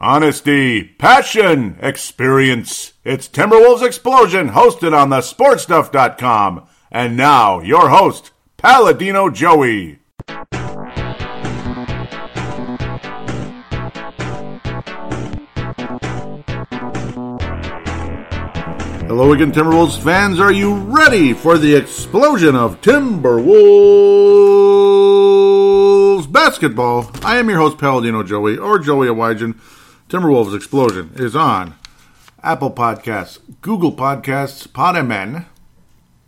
Honesty, passion, experience. It's Timberwolves Explosion, hosted on thesportstuff.com. And now, your host, Paladino Joey. Hello again, Timberwolves fans. Are you ready for the explosion of Timberwolves basketball? I am your host, Paladino Joey, or Joey Awajan. Timberwolves Explosion is on Apple Podcasts, Google Podcasts, Podman,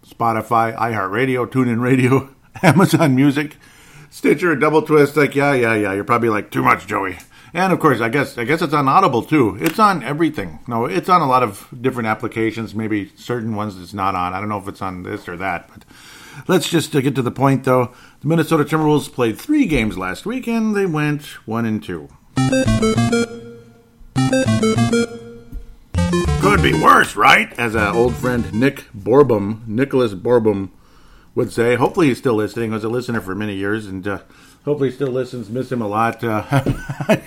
Spotify, iHeartRadio, TuneIn Radio, Amazon Music, Stitcher, Double Twist. You're probably like, too much, Joey. And of course, I guess it's on Audible too. It's on everything. No, it's on a lot of different applications. Maybe certain ones it's not on. I don't know if it's on this or that. But let's just get to the point, though. The Minnesota Timberwolves played 3 games last week, and they went 1-2. Could be worse, right? As our old friend Nicholas Borbum would say. Hopefully he's still listening. I was a listener for many years, and hopefully he still listens. Miss him a lot.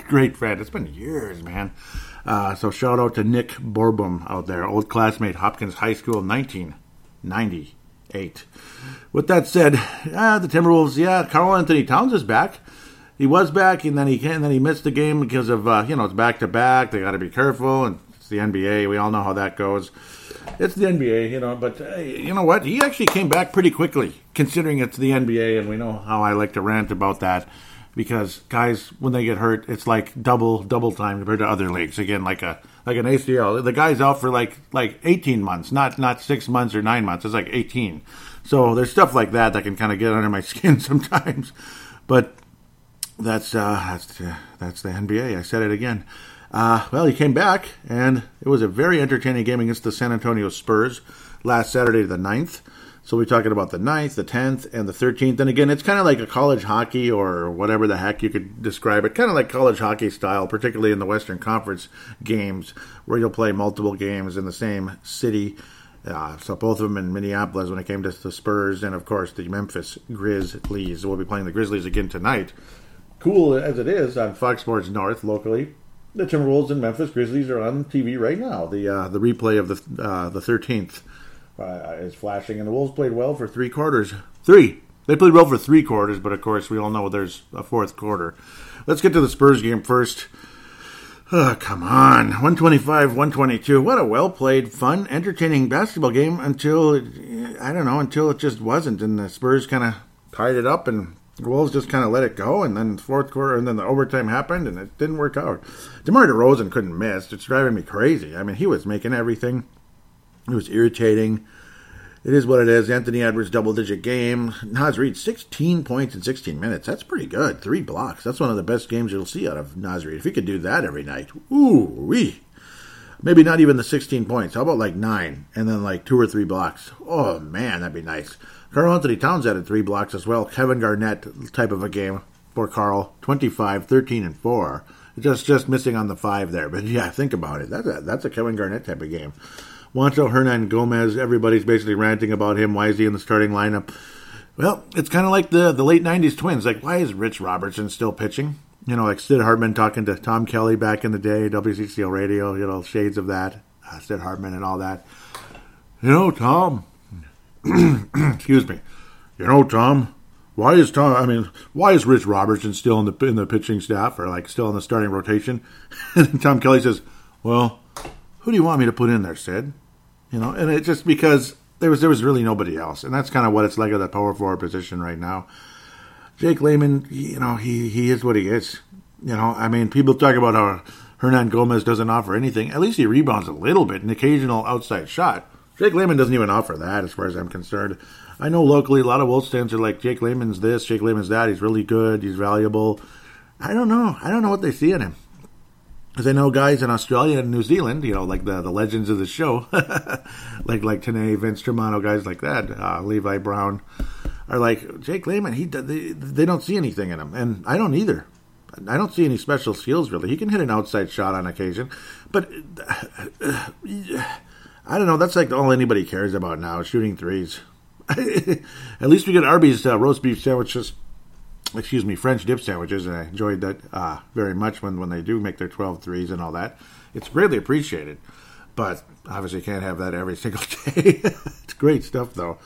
Great friend. It's been years, man. So shout out to Nick Borbum out there. Old classmate, Hopkins High School, 1998. With that said, the Timberwolves, Carl Anthony Towns is back. He was back, and then he missed the game because of, it's back-to-back. They got to be careful, and it's the NBA. We all know how that goes. It's the NBA, but you know what? He actually came back pretty quickly, considering it's the NBA, and we know how I like to rant about that because guys, when they get hurt, it's like double time compared to other leagues. Again, like an ACL. The guy's out for like 18 months, not 6 months or 9 months. It's like 18. So there's stuff like that that can kind of get under my skin sometimes, but... That's the NBA. I said it again. Well, he came back, and it was a very entertaining game against the San Antonio Spurs last Saturday the 9th. So we're talking about the 9th, the 10th, and the 13th. And again, it's kind of like a college hockey or whatever the heck you could describe it. Kind of like college hockey style, particularly in the Western Conference games, where you'll play multiple games in the same city. So both of them in Minneapolis when it came to the Spurs, and of course the Memphis Grizzlies. We'll be playing the Grizzlies again tonight. Cool as it is on Fox Sports North locally, the Timberwolves and Memphis Grizzlies are on TV right now. The replay of the 13th is flashing, and the Wolves played well for 3 quarters. They played well for 3 quarters, but of course we all know there's a 4th quarter. Let's get to the Spurs game first. Oh, come on, 125-122. What a well-played, fun, entertaining basketball game until it just wasn't, and the Spurs kind of tied it up and. The Wolves just kind of let it go, and then 4th quarter, and then the overtime happened, and it didn't work out. DeMar DeRozan couldn't miss. It's driving me crazy. I mean, he was making everything. It was irritating. It is what it is. Anthony Edwards, double-digit game. Naz Reid, 16 points in 16 minutes. That's pretty good. 3 blocks. That's one of the best games you'll see out of Naz Reid. If he could do that every night, ooh-wee. Maybe not even the 16 points. How about 9, and then 2 or 3 blocks? Oh, man, that'd be nice. Carl Anthony Towns added 3 blocks as well. Kevin Garnett type of a game for Carl. 25, 13, and 4. Just missing on the 5 there. But yeah, think about it. That's a Kevin Garnett type of game. Juancho Hernangómez, everybody's basically ranting about him. Why is he in the starting lineup? Well, it's kind of like the late 90s Twins. Why is Rich Robertson still pitching? Sid Hartman talking to Tom Kelly back in the day, WCCO radio, shades of that. Sid Hartman and all that. Tom... excuse me. Tom, why is Rich Robertson still in the pitching staff or still in the starting rotation? And Tom Kelly says, well, who do you want me to put in there, Sid? And it's just because there was really nobody else. And that's kind of what it's like at the power forward position right now. Jake Layman, he is what he is. People talk about how Hernangómez doesn't offer anything. At least he rebounds a little bit, an occasional outside shot. Jake Layman doesn't even offer that, as far as I'm concerned. I know locally a lot of Wolves fans are like, Jake Layman's this, Jake Layman's that. He's really good. He's valuable. I don't know. I don't know what they see in him. Because I know guys in Australia and New Zealand, the legends of the show, like Tanae, Vince Tremano, guys like that, Levi Brown, are like, Jake Layman, they don't see anything in him. And I don't either. I don't see any special skills, really. He can hit an outside shot on occasion. But... I don't know. That's all anybody cares about now, shooting threes. At least we get Arby's roast beef sandwiches French dip sandwiches, and I enjoyed that very much when they do make their 12 threes and all that. It's greatly appreciated, but obviously can't have that every single day. It's great stuff, though.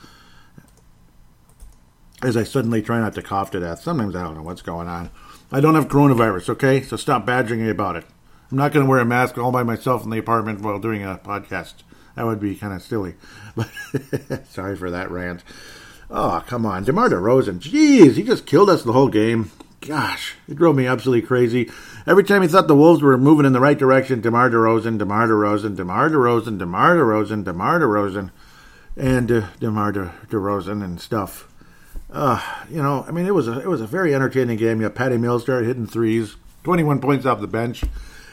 As I suddenly try not to cough to death, sometimes I don't know what's going on. I don't have coronavirus, okay? So stop badgering me about it. I'm not going to wear a mask all by myself in the apartment while doing a podcast. That would be kind of silly. But sorry for that rant. Oh, come on. DeMar DeRozan. Jeez, he just killed us the whole game. Gosh, it drove me absolutely crazy. Every time he thought the Wolves were moving in the right direction, DeMar DeRozan, DeMar DeRozan, DeMar DeRozan, DeMar DeRozan, DeMar DeRozan, and DeMar DeRozan and stuff. It was a very entertaining game. You have Patty Mills started hitting threes, 21 points off the bench.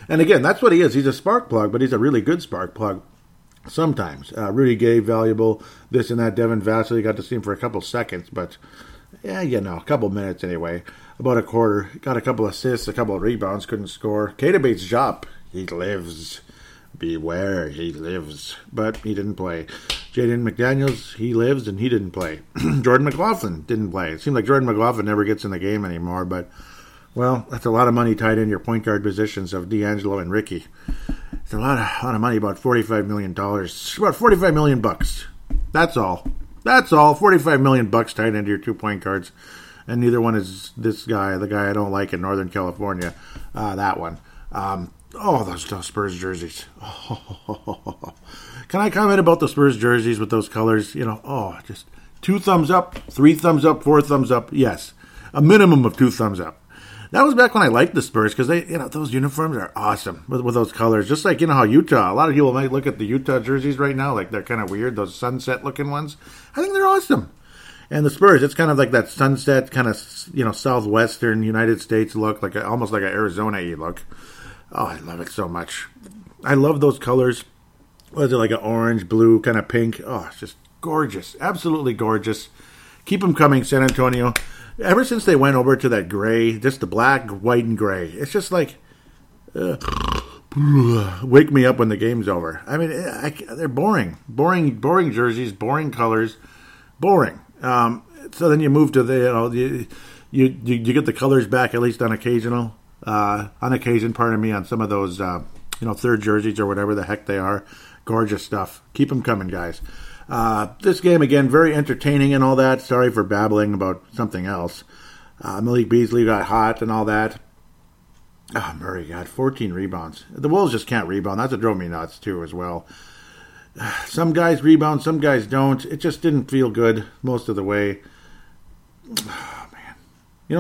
And again, that's what he is. He's a spark plug, but he's a really good spark plug. Sometimes Rudy Gay valuable, this and that. Devin Vassell, you got to see him for a couple seconds, but a couple minutes anyway, about a quarter. Got a couple assists, a couple of rebounds, couldn't score. Kade Bates-Diop, he lives. Beware, he lives, but he didn't play. Jaden McDaniels, he lives and he didn't play. Jordan McLaughlin didn't play. It seemed like Jordan McLaughlin never gets in the game anymore, but, well, that's a lot of money tied in your point guard positions of D'Angelo and Ricky. It's a lot of money, about $45 million. About $45 million. That's all. $45 million tied into your 2 point guards. And neither one is this guy, the guy I don't like in Northern California. That one. Those Spurs jerseys. Oh. Can I comment about the Spurs jerseys with those colors? Just two thumbs up, three thumbs up, four thumbs up. Yes, a minimum of two thumbs up. That was back when I liked the Spurs because they, those uniforms are awesome with those colors. Just like, how Utah, a lot of people might look at the Utah jerseys right now, like they're kind of weird, those sunset-looking ones. I think they're awesome. And the Spurs, it's kind of like that sunset kind of, southwestern United States look, like almost like an Arizona-y look. Oh, I love it so much. I love those colors. Was it like an orange, blue, kind of pink? Oh, it's just gorgeous. Absolutely gorgeous. Keep them coming, San Antonio. Ever since they went over to that gray, just the black, white, and gray, it's just like, wake me up when the game's over. I mean, they're boring. Boring jerseys, boring colors, boring. So then you move to you get the colors back at least on occasion, on some of those, third jerseys or whatever the heck they are. Gorgeous stuff. Keep them coming, guys. This game, again, very entertaining and all that. Sorry for babbling about something else. Malik Beasley got hot and all that. Oh, Murray got 14 rebounds. The Wolves just can't rebound. That's what drove me nuts, too, as well. Some guys rebound, some guys don't. It just didn't feel good most of the way. The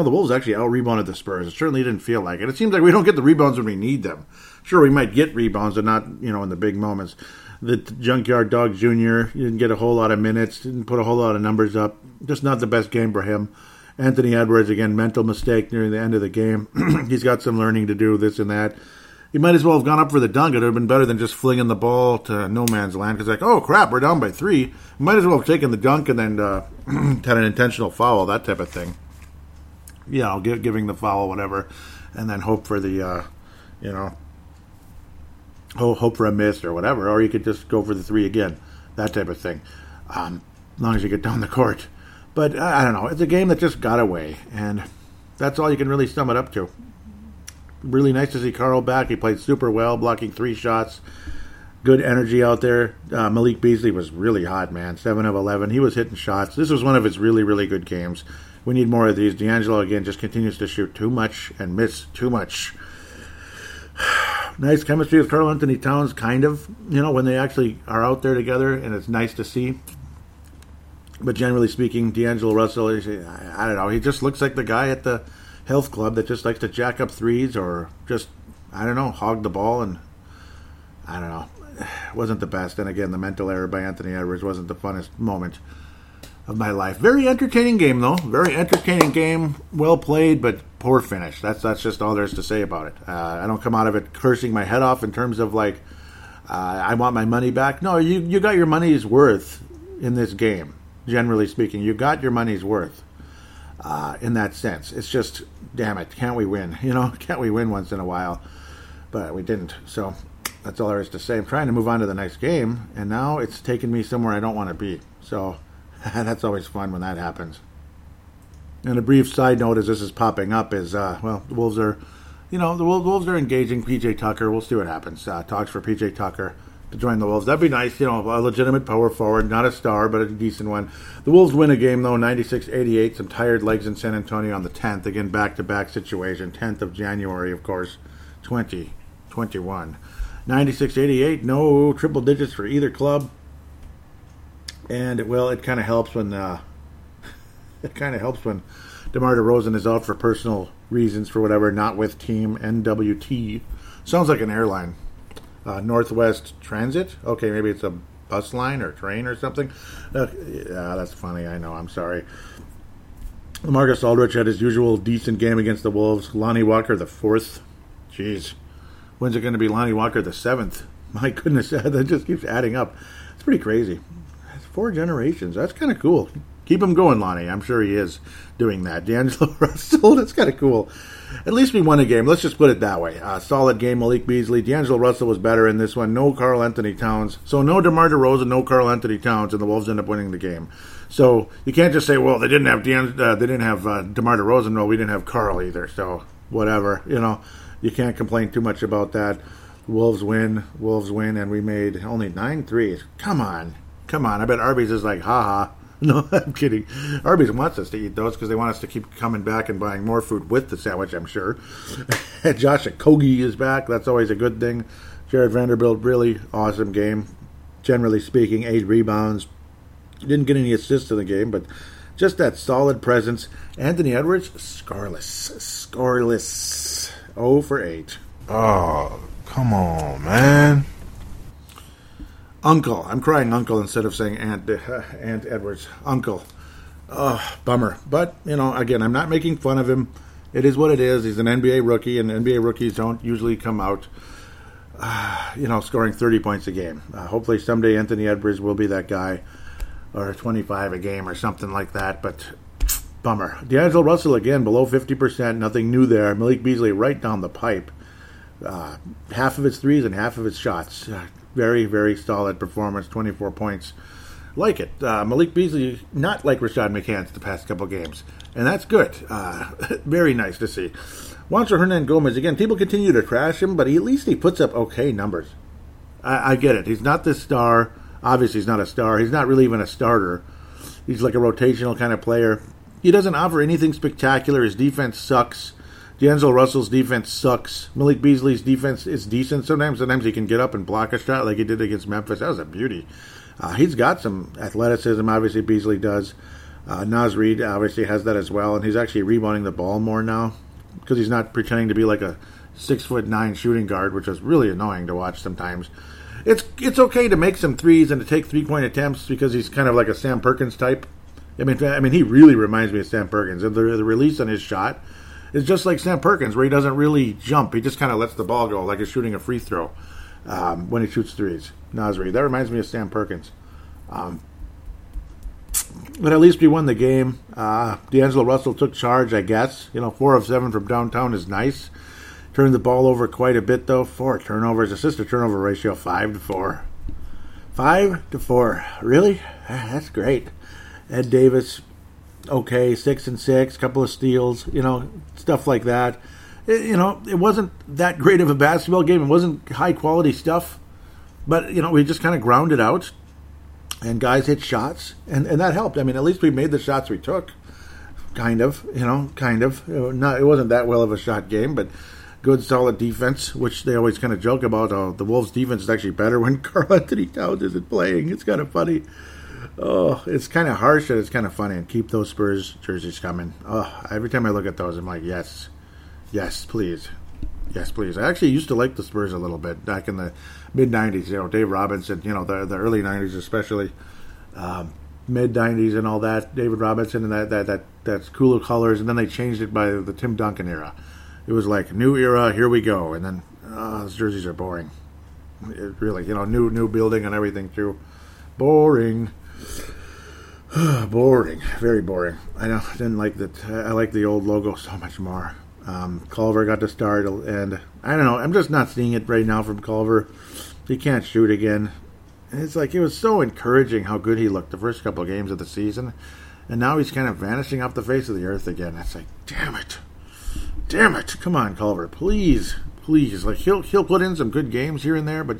Wolves actually out-rebounded the Spurs. It certainly didn't feel like it. It seems like we don't get the rebounds when we need them. Sure, we might get rebounds, but not, in the big moments. The Junkyard Dog Jr. didn't get a whole lot of minutes, didn't put a whole lot of numbers up. Just not the best game for him. Anthony Edwards, again, mental mistake near the end of the game. He's got some learning to do, this and that. He might as well have gone up for the dunk. It would have been better than just flinging the ball to no man's land. Because, we're down by three. Might as well have taken the dunk and then had an intentional foul, that type of thing. Giving the foul, whatever, and then hope for the, hope for a miss or whatever, or you could just go for the three again, that type of thing, as long as you get down the court. But I don't know, it's a game that just got away, and that's all you can really sum it up to. Really nice to see Carl back. He played super well, blocking three shots. Good energy out there. Malik Beasley was really hot, man. 7 of 11. He was hitting shots. This was one of his really, really good games. We need more of these. D'Angelo, again, just continues to shoot too much and miss too much. Nice chemistry with Carl Anthony Towns, kind of. When they actually are out there together, and it's nice to see. But generally speaking, D'Angelo Russell, I don't know. He just looks like the guy at the health club that just likes to jack up threes or just, I don't know, hog the ball and, I don't know. Wasn't the best, and again, the mental error by Anthony Edwards wasn't the funnest moment of my life. Very entertaining game, though. Very entertaining game. Well played, but poor finish. That's just all there is to say about it. I don't come out of it cursing my head off in terms of like, I want my money back. No, you got your money's worth in this game. Generally speaking, you got your money's worth in that sense. It's just, damn it, can't we win? Can't we win once in a while? But we didn't. So. That's all there is to say. I'm trying to move on to the next game, and now it's taken me somewhere I don't want to be. So that's always fun when that happens. And a brief side note as this is popping up is, well, the Wolves are, you know, the Wolves are engaging P.J. Tucker. We'll see what happens. Talks for P.J. Tucker to join the Wolves. That'd be nice, you know, a legitimate power forward, not a star, but a decent one. The Wolves win a game, though, 96-88. Some tired legs in San Antonio on the 10th. Again, back-to-back situation. 10th of January, of course, 2021. 96-88, no triple digits for either club. And, well, it kind of helps when... It kind of helps when DeMar DeRozan is out for personal reasons for whatever, not with team NWT. Sounds like an airline. Northwest Transit? Okay, maybe it's a bus line or train or something. Yeah, that's funny. I know. I'm sorry. Marcus Aldridge had his usual decent game against the Wolves. Lonnie Walker the 4th. Jeez. When's it going to be Lonnie Walker the 7th? My goodness. That just keeps adding up. It's pretty crazy. That's 4 generations. That's kind of cool. Keep him going, Lonnie. I'm sure he is doing that. D'Angelo Russell, that's kind of cool. At least we won a game. Let's just put it that way. Solid game, Malik Beasley. D'Angelo Russell was better in this one. No Carl Anthony Towns. So no DeMar DeRozan, no Carl Anthony Towns, and the Wolves end up winning the game. So you can't just say, well, they didn't have DeMar DeRozan. Well, we didn't have Carl either. So whatever. You know, you can't complain too much about that. Wolves win, and we made only 9 threes. Come on. I bet Arby's is like, ha-ha. No, I'm kidding. Arby's wants us to eat those because they want us to keep coming back and buying more food with the sandwich, I'm sure. Josh Okogie is back. That's always a good thing. Jared Vanderbilt, really awesome game. Generally speaking, 8 rebounds. Didn't get any assists in the game, but just that solid presence. Anthony Edwards, scoreless. 0 for 8. Oh, come on, man. Uncle. I'm crying uncle instead of saying Aunt Edwards. Uncle. Bummer. But, you know, again, I'm not making fun of him. It is what it is. He's an NBA rookie, and NBA rookies don't usually come out, scoring 30 points a game. Hopefully someday Anthony Edwards will be that guy, or 25 a game or something like that, but bummer. D'Angelo Russell, again, below 50%. Nothing new there. Malik Beasley right down the pipe. Half of his threes and half of his shots. Very, very solid performance, 24 points. Like it. Malik Beasley, not like Rashad McCants the past couple games. And that's good. Very nice to see. Juancho Hernangómez, again, people continue to trash him, but at least he puts up okay numbers. I get it. He's not this star. Obviously, he's not a star. He's not really even a starter. He's like a rotational kind of player. He doesn't offer anything spectacular. His defense sucks. D'Angelo Russell's defense sucks. Malik Beasley's defense is decent. Sometimes he can get up and block a shot like he did against Memphis. That was a beauty. He's got some athleticism, obviously Beasley does. Naz Reid obviously has that as well, and he's actually rebounding the ball more now because he's not pretending to be like a 6'9" shooting guard, which is really annoying to watch sometimes. It's okay to make some threes and to take 3-point attempts because he's kind of like a Sam Perkins type. I mean he really reminds me of Sam Perkins. The release on his shot. It's just like Sam Perkins, where he doesn't really jump. He just kind of lets the ball go, like he's shooting a free throw when he shoots threes. Naz Reid. That reminds me of Sam Perkins. But at least we won the game. D'Angelo Russell took charge, I guess. 4 of 7 from downtown is nice. Turned the ball over quite a bit, though. 4 turnovers. Assist-to-turnover ratio, 5-4. 5-4. Really? That's great. Ed Davis... Okay, 6 and 6, couple of steals, stuff like that. It wasn't that great of a basketball game. It wasn't high-quality stuff. But, we just kind of grounded out, and guys hit shots, and that helped. I mean, at least we made the shots we took, kind of. It wasn't that well of a shot game, but good, solid defense, which they always kind of joke about. Oh, the Wolves' defense is actually better when Carl Anthony Towns isn't playing. It's kind of funny. Oh, it's kind of harsh and it's kind of funny. And keep those Spurs jerseys coming. Oh, every time I look at those, I'm like, yes, please. I actually used to like the Spurs a little bit back in the mid '90s. Dave Robinson. The early '90s, especially mid '90s and all that. David Robinson and that's cooler colors. And then they changed it by the Tim Duncan era. It was like new era. Here we go. And then those jerseys are boring. It really, new building and everything too. Boring. Boring. Very boring. I know. I didn't like that. I like the old logo so much more. Culver got to start, and I don't know. I'm just not seeing it right now from Culver. He can't shoot again. And it's like, it was so encouraging how good he looked the first couple of games of the season. And now he's kind of vanishing off the face of the earth again. It's like, damn it. Come on, Culver, please. Like, he'll put in some good games here and there, but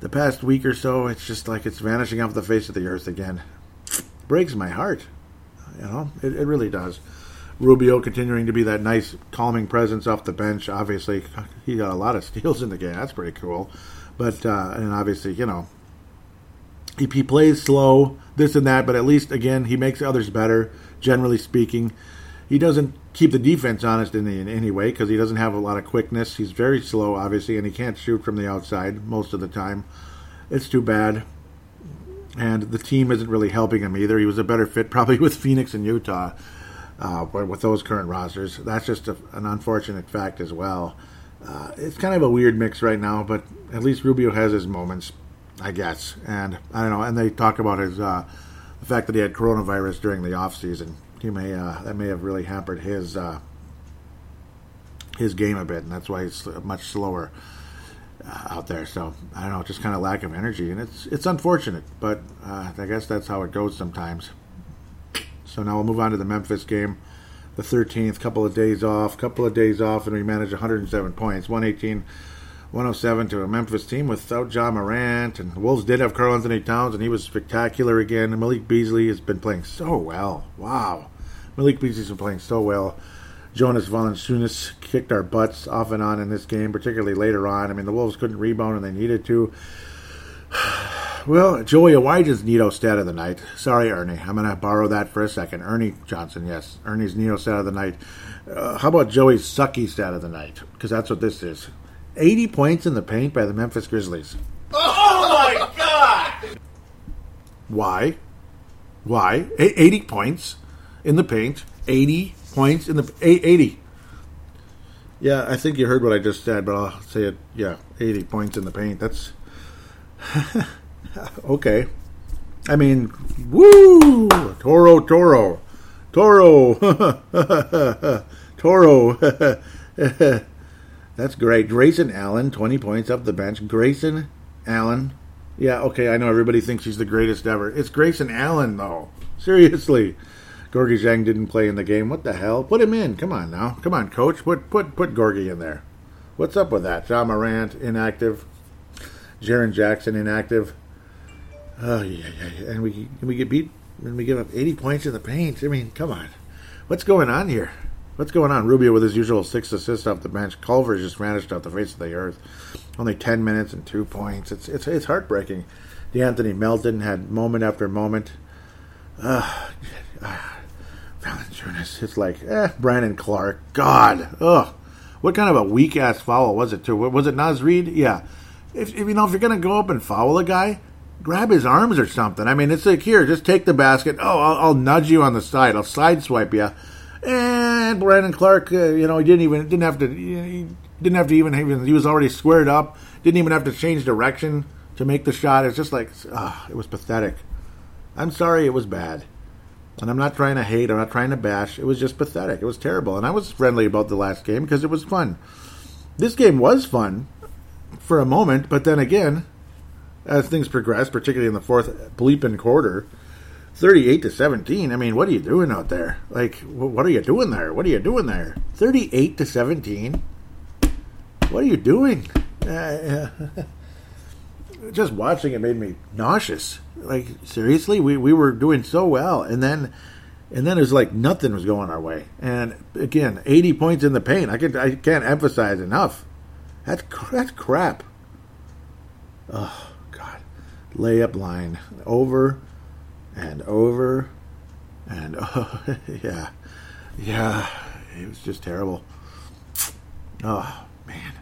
the past week or so, it's just like it's vanishing off the face of the earth again. Breaks my heart. You know, it really does. Rubio continuing to be that nice, calming presence off the bench. Obviously, he got a lot of steals in the game. That's pretty cool. But, and obviously, you know, he plays slow, this and that, but at least, again, he makes others better, generally speaking. He doesn't keep the defense honest in any way because he doesn't have a lot of quickness. He's very slow, obviously, and he can't shoot from the outside most of the time. It's too bad. And the team isn't really helping him either. He was a better fit probably with Phoenix and Utah with those current rosters. That's just an unfortunate fact as well. It's kind of a weird mix right now, but at least Rubio has his moments, I guess. And I don't know. And they talk about his the fact that he had coronavirus during the offseason. He may that may have really hampered his game a bit, and that's why he's much slower out there. So I don't know, just kind of lack of energy, and it's unfortunate, but I guess that's how it goes sometimes. So now we'll move on to the Memphis game, the 13th. Couple of days off, and we managed 107 points, 118-107 to a Memphis team without Ja Morant, and the Wolves did have Carl Anthony Towns, and he was spectacular again. And Malik Beasley has been playing so well. Wow. Malik Beasley's been playing so well. Jonas Valančiūnas kicked our butts off and on in this game, particularly later on. I mean, the Wolves couldn't rebound, and they needed to. Well, Joey Awaji's Neato stat of the night. Sorry, Ernie. I'm going to borrow that for a second. Ernie Johnson, yes. Ernie's Neato stat of the night. How about Joey's sucky stat of the night? Because that's what this is. 80 points in the paint by the Memphis Grizzlies. Oh, my God! Why? 80 points in the paint. 80 points in the... 80. Yeah, I think you heard what I just said, but I'll say it. Yeah, 80 points in the paint. That's... okay. I mean, woo! Toro. That's great. Grayson Allen, 20 points up the bench. Grayson Allen. Yeah, okay, I know everybody thinks he's the greatest ever. It's Grayson Allen, though. Seriously. Gorgie Zhang didn't play in the game. What the hell? Put him in. Come on, now. Come on, coach. Put Gorgie in there. What's up with that? Ja Morant, inactive. Jaren Jackson, inactive. Oh, yeah. And we get beat when we give up 80 points in the paint. I mean, come on. What's going on here? What's going on? Rubio with his usual 6 assists off the bench. Culver just vanished off the face of the earth. Only 10 minutes and 2 points. It's heartbreaking. De'Anthony Melton had moment after moment. Valančiūnas. It's like, Brandon Clarke. God. Ugh. What kind of a weak-ass foul was it, too? Was it Naz Reid? Yeah. If you're going to go up and foul a guy, grab his arms or something. I mean, it's like, here, just take the basket. Oh, I'll nudge you on the side. I'll sideswipe you. And Brandon Clarke, he didn't have to, he was already squared up. Didn't even have to change direction to make the shot. It's just like, it was pathetic. I'm sorry, it was bad. And I'm not trying to hate. I'm not trying to bash. It was just pathetic. It was terrible. And I was friendly about the last game because it was fun. This game was fun for a moment, but then again, as things progressed, particularly in the fourth bleeping quarter, 38-17. I mean, what are you doing out there? Like, what are you doing there? 38-17. What are you doing? Just watching it made me nauseous. Like, seriously, we were doing so well, and then it was like nothing was going our way. And again, 80 points in the paint. I can't emphasize enough. That's crap. Oh God, layup line over. And over, and oh, yeah, it was just terrible. Oh man,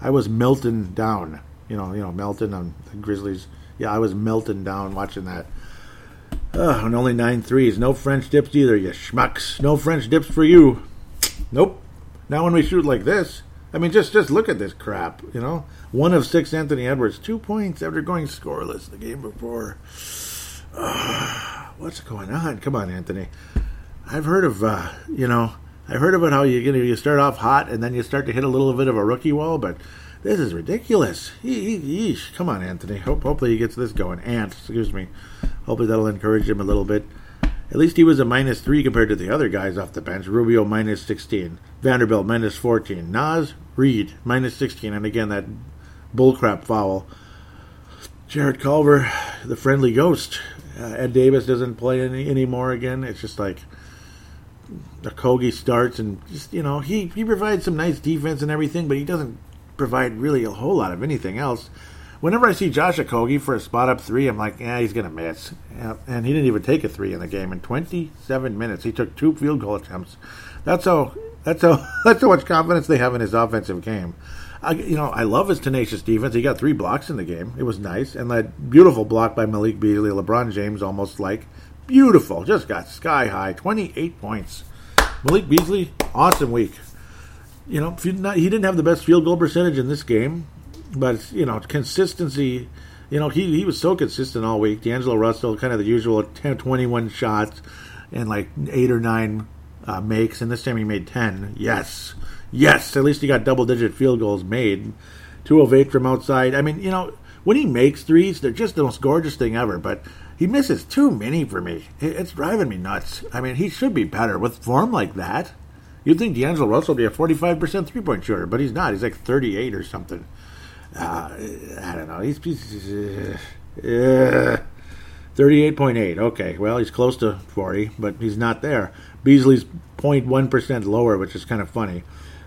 I was melting down. You know, melting on the Grizzlies. Yeah, I was melting down watching that. Oh, and only 9 threes. No French dips either, you schmucks. No French dips for you. Nope. Now when we shoot like this, I mean, just look at this crap. You know, 1 of 6 Anthony Edwards, 2 points after going scoreless the game before. What's going on? Come on, Anthony. I've heard of, I've heard about how you start off hot and then you start to hit a little bit of a rookie wall, but this is ridiculous. Yeesh. Come on, Anthony. Hopefully he gets this going. Hopefully that'll encourage him a little bit. At least he was a -3 compared to the other guys off the bench. Rubio -16, Vanderbilt -14, Naz Reid -16, and again that bullcrap foul. Jarrett Culver, the friendly ghost. Ed Davis doesn't play anymore again. It's just like Okogie starts and just, you know, he provides some nice defense and everything, but he doesn't provide really a whole lot of anything else. Whenever I see Josh Okogie for a spot-up three, I'm like, he's going to miss. And he didn't even take a three in the game. In 27 minutes, he took 2 field goal attempts. That's how much confidence they have in his offensive game. I love his tenacious defense. He got 3 blocks in the game. It was nice. And that beautiful block by Malik Beasley, LeBron James almost like. Beautiful. Just got sky high. 28 points. Malik Beasley, awesome week. He didn't have the best field goal percentage in this game. But, consistency, he was so consistent all week. D'Angelo Russell, kind of the usual 10, 21 shots and like 8 or 9 makes. And this time he made 10. Yes. At least he got double-digit field goals made. 2 of 8 from outside. When he makes threes, they're just the most gorgeous thing ever. But he misses too many for me. It's driving me nuts. He should be better. With form like that, you'd think D'Angelo Russell would be a 45% three-point shooter. But he's not. He's like 38 or something. I don't know. He's 38.8. Okay, well, he's close to 40, but he's not there. Beasley's 0.1% lower, which is kind of funny.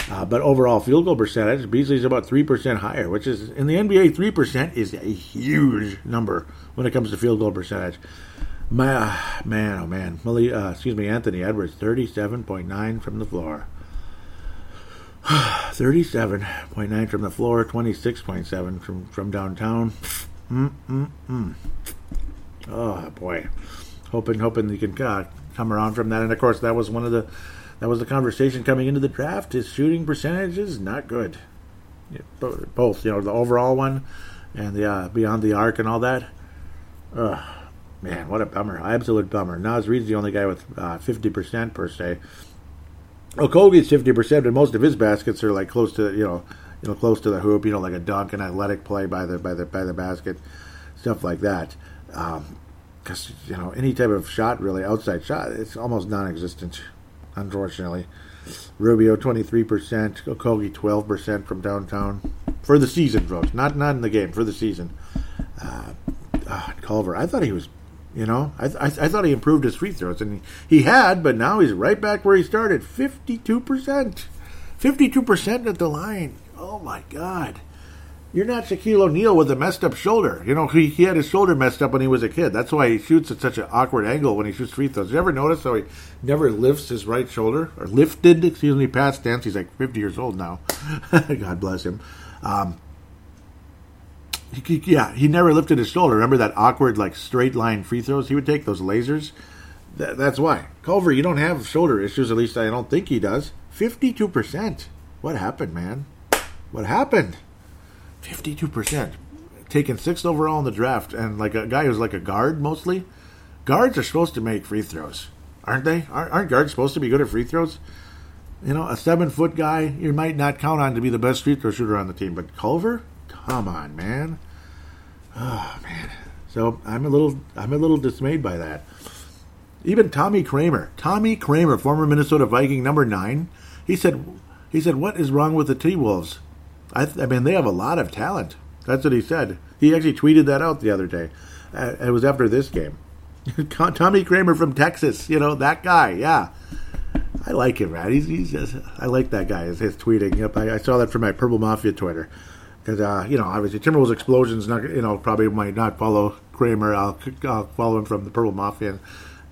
But overall field goal percentage, Beasley's about 3% higher, which is, in the NBA, 3% is a huge number when it comes to field goal percentage. Anthony Edwards, 37.9 from the floor. 37.9 from the floor, 26.7 from downtown. Oh boy, hoping you can come around from that. And of course, that was the conversation coming into the draft. His shooting percentage is not good. Both, the overall one and the beyond the arc and all that. Man, what a bummer! Absolute bummer. Naz Reid's the only guy with 50% per se. Okogie's 50%, but most of his baskets are like close to close to the hoop, like a dunk, an athletic play by the basket, stuff like that. Because any type of shot, really outside shot, it's almost non-existent, unfortunately. Rubio 23%, Okogie 12% from downtown for the season, folks. Not in the game, for the season. Culver, I thought he was. I thought he improved his free throws, and he had, but now he's right back where he started. 52% at the line. Oh my God! You're not Shaquille O'Neal with a messed up shoulder. He had his shoulder messed up when he was a kid. That's why he shoots at such an awkward angle when he shoots free throws. You ever notice how he never lifts his right shoulder or lifted? Excuse me, past tense. He's like 50 years old now. God bless him. He never lifted his shoulder. Remember that awkward, like, straight-line free throws he would take, those lasers? That's why. Culver, you don't have shoulder issues, at least I don't think he does. 52%. What happened, man? 52%. Taken 6th overall in the draft, and, like, a guy who's, like, a guard, mostly. Guards are supposed to make free throws, aren't they? Aren't guards supposed to be good at free throws? A 7-foot guy you might not count on to be the best free throw shooter on the team, but Culver? Come on, man. Oh, man. So I'm a little dismayed by that. Even Tommy Kramer, former Minnesota Viking number 9, he said, "What is wrong with the T-Wolves? They have a lot of talent." That's what he said. He actually tweeted that out the other day. It was after this game. Tommy Kramer from Texas, that guy, yeah. I like him, man. He's just, I like that guy, his tweeting. Yep, I saw that from my Purple Mafia Twitter. Because, obviously, Timberwolves Explosions, probably might not follow Kramer. I'll follow him from the Purple Mafia.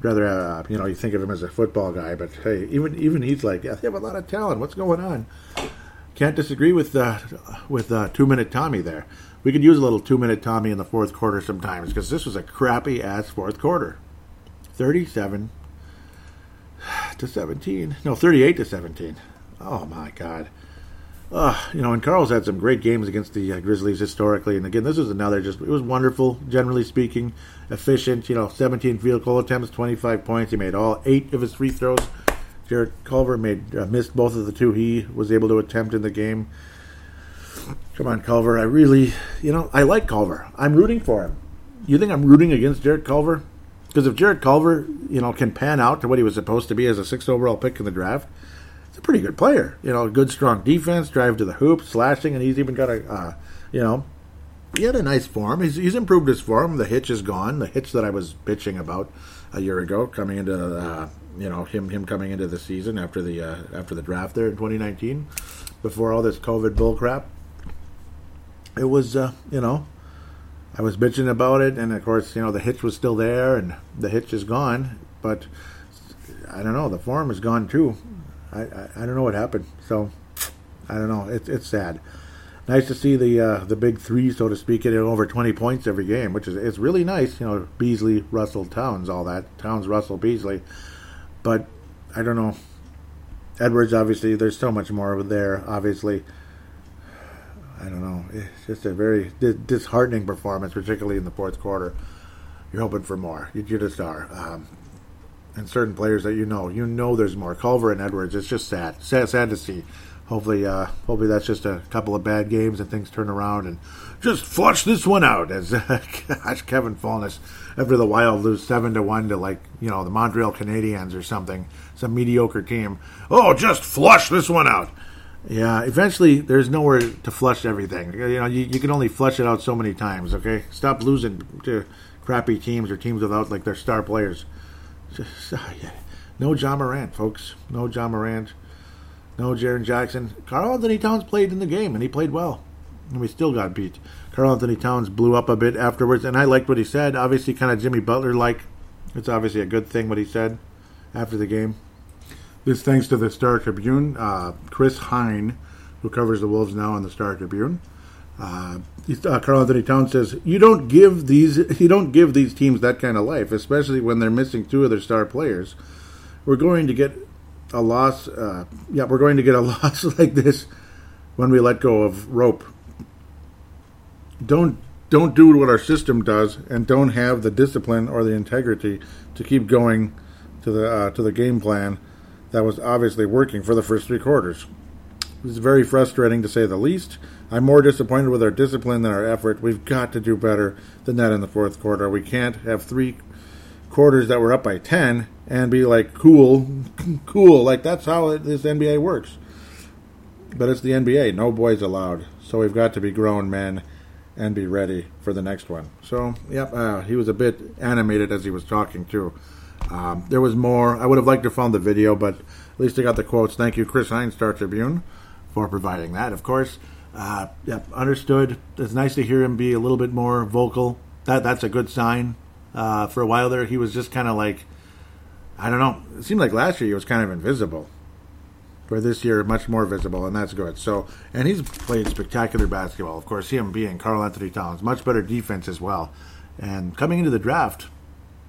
Rather, you think of him as a football guy. But, hey, even he's like, yeah, they have a lot of talent. What's going on? Can't disagree with 2-Minute Tommy there. We could use a little 2-Minute Tommy in the fourth quarter sometimes, because this was a crappy-ass fourth quarter. 38 to 17. Oh, my God. And Carl's had some great games against the Grizzlies historically. And again, this is another it was wonderful, generally speaking, efficient, 17 field goal attempts, 25 points. He made all 8 of his free throws. Jarrett Culver missed both of the 2 he was able to attempt in the game. Come on, Culver. I really, I like Culver. I'm rooting for him. You think I'm rooting against Jarrett Culver? Because if Jarrett Culver, can pan out to what he was supposed to be as a 6th overall pick in the draft, he's a pretty good player. Good, strong defense, drive to the hoop, slashing, and he's even got a, he had a nice form. He's improved his form. The hitch is gone. The hitch that I was bitching about a year ago, coming into him coming into the season after the draft there in 2019, before all this COVID bull crap. It was I was bitching about it, and of course the hitch was still there, and the hitch is gone. But I don't know, the form is gone too. I don't know what happened. So I don't know. It's sad. Nice to see the big three, so to speak, getting over 20 points every game, which is really nice. Beasley, Russell, Towns, all that. Towns, Russell, Beasley. But I don't know. Edwards, obviously, there's so much more there, obviously. I don't know. It's just a very disheartening performance, particularly in the fourth quarter. You're hoping for more. You just are. And certain players that you know there's more. Culver and Edwards, it's just sad. Sad to see. Hopefully that's just a couple of bad games and things turn around and just flush this one out. As Kevin Fultz, after the Wild lose 7-1 to the Montreal Canadiens or something, some mediocre team. Oh, just flush this one out. Yeah, eventually there's nowhere to flush everything. You can only flush it out so many times. Okay, stop losing to crappy teams or teams without their star players. No Ja Morant, folks. No Ja Morant. No Jaren Jackson. Carl Anthony Towns played in the game, and he played well. And we still got beat. Carl Anthony Towns blew up a bit afterwards, and I liked what he said. Obviously, kind of Jimmy Butler-like. It's obviously a good thing what he said after the game. This thanks to the Star Tribune. Chris Hine, who covers the Wolves now on the Star Tribune. Carl Anthony Towns says, You don't give these teams that kind of life, especially when they're missing two of their star players. We're going to get a loss, we're going to get a loss like this when we let go of rope. Don't do what our system does, and don't have the discipline or the integrity to keep going to the game plan that was obviously working for the first three quarters. It's very frustrating, to say the least. I'm more disappointed with our discipline than our effort. We've got to do better than that in the fourth quarter. We can't have three quarters that were up by 10 and be like, cool, like that's how this NBA works. But it's the NBA, no boys allowed, so we've got to be grown men and be ready for the next one. So he was a bit animated as he was talking too. There was more. I would have liked to have found the video, but at least I got the quotes. Thank you, Chris Hines, Star Tribune, for providing that, of course. Understood. It's nice to hear him be a little bit more vocal. That's a good sign. For a while there, he was just kind of like, I don't know. It seemed like last year he was kind of invisible. Where this year, much more visible, and that's good. So, and he's played spectacular basketball. Of course, him being Carl Anthony Towns, much better defense as well. And coming into the draft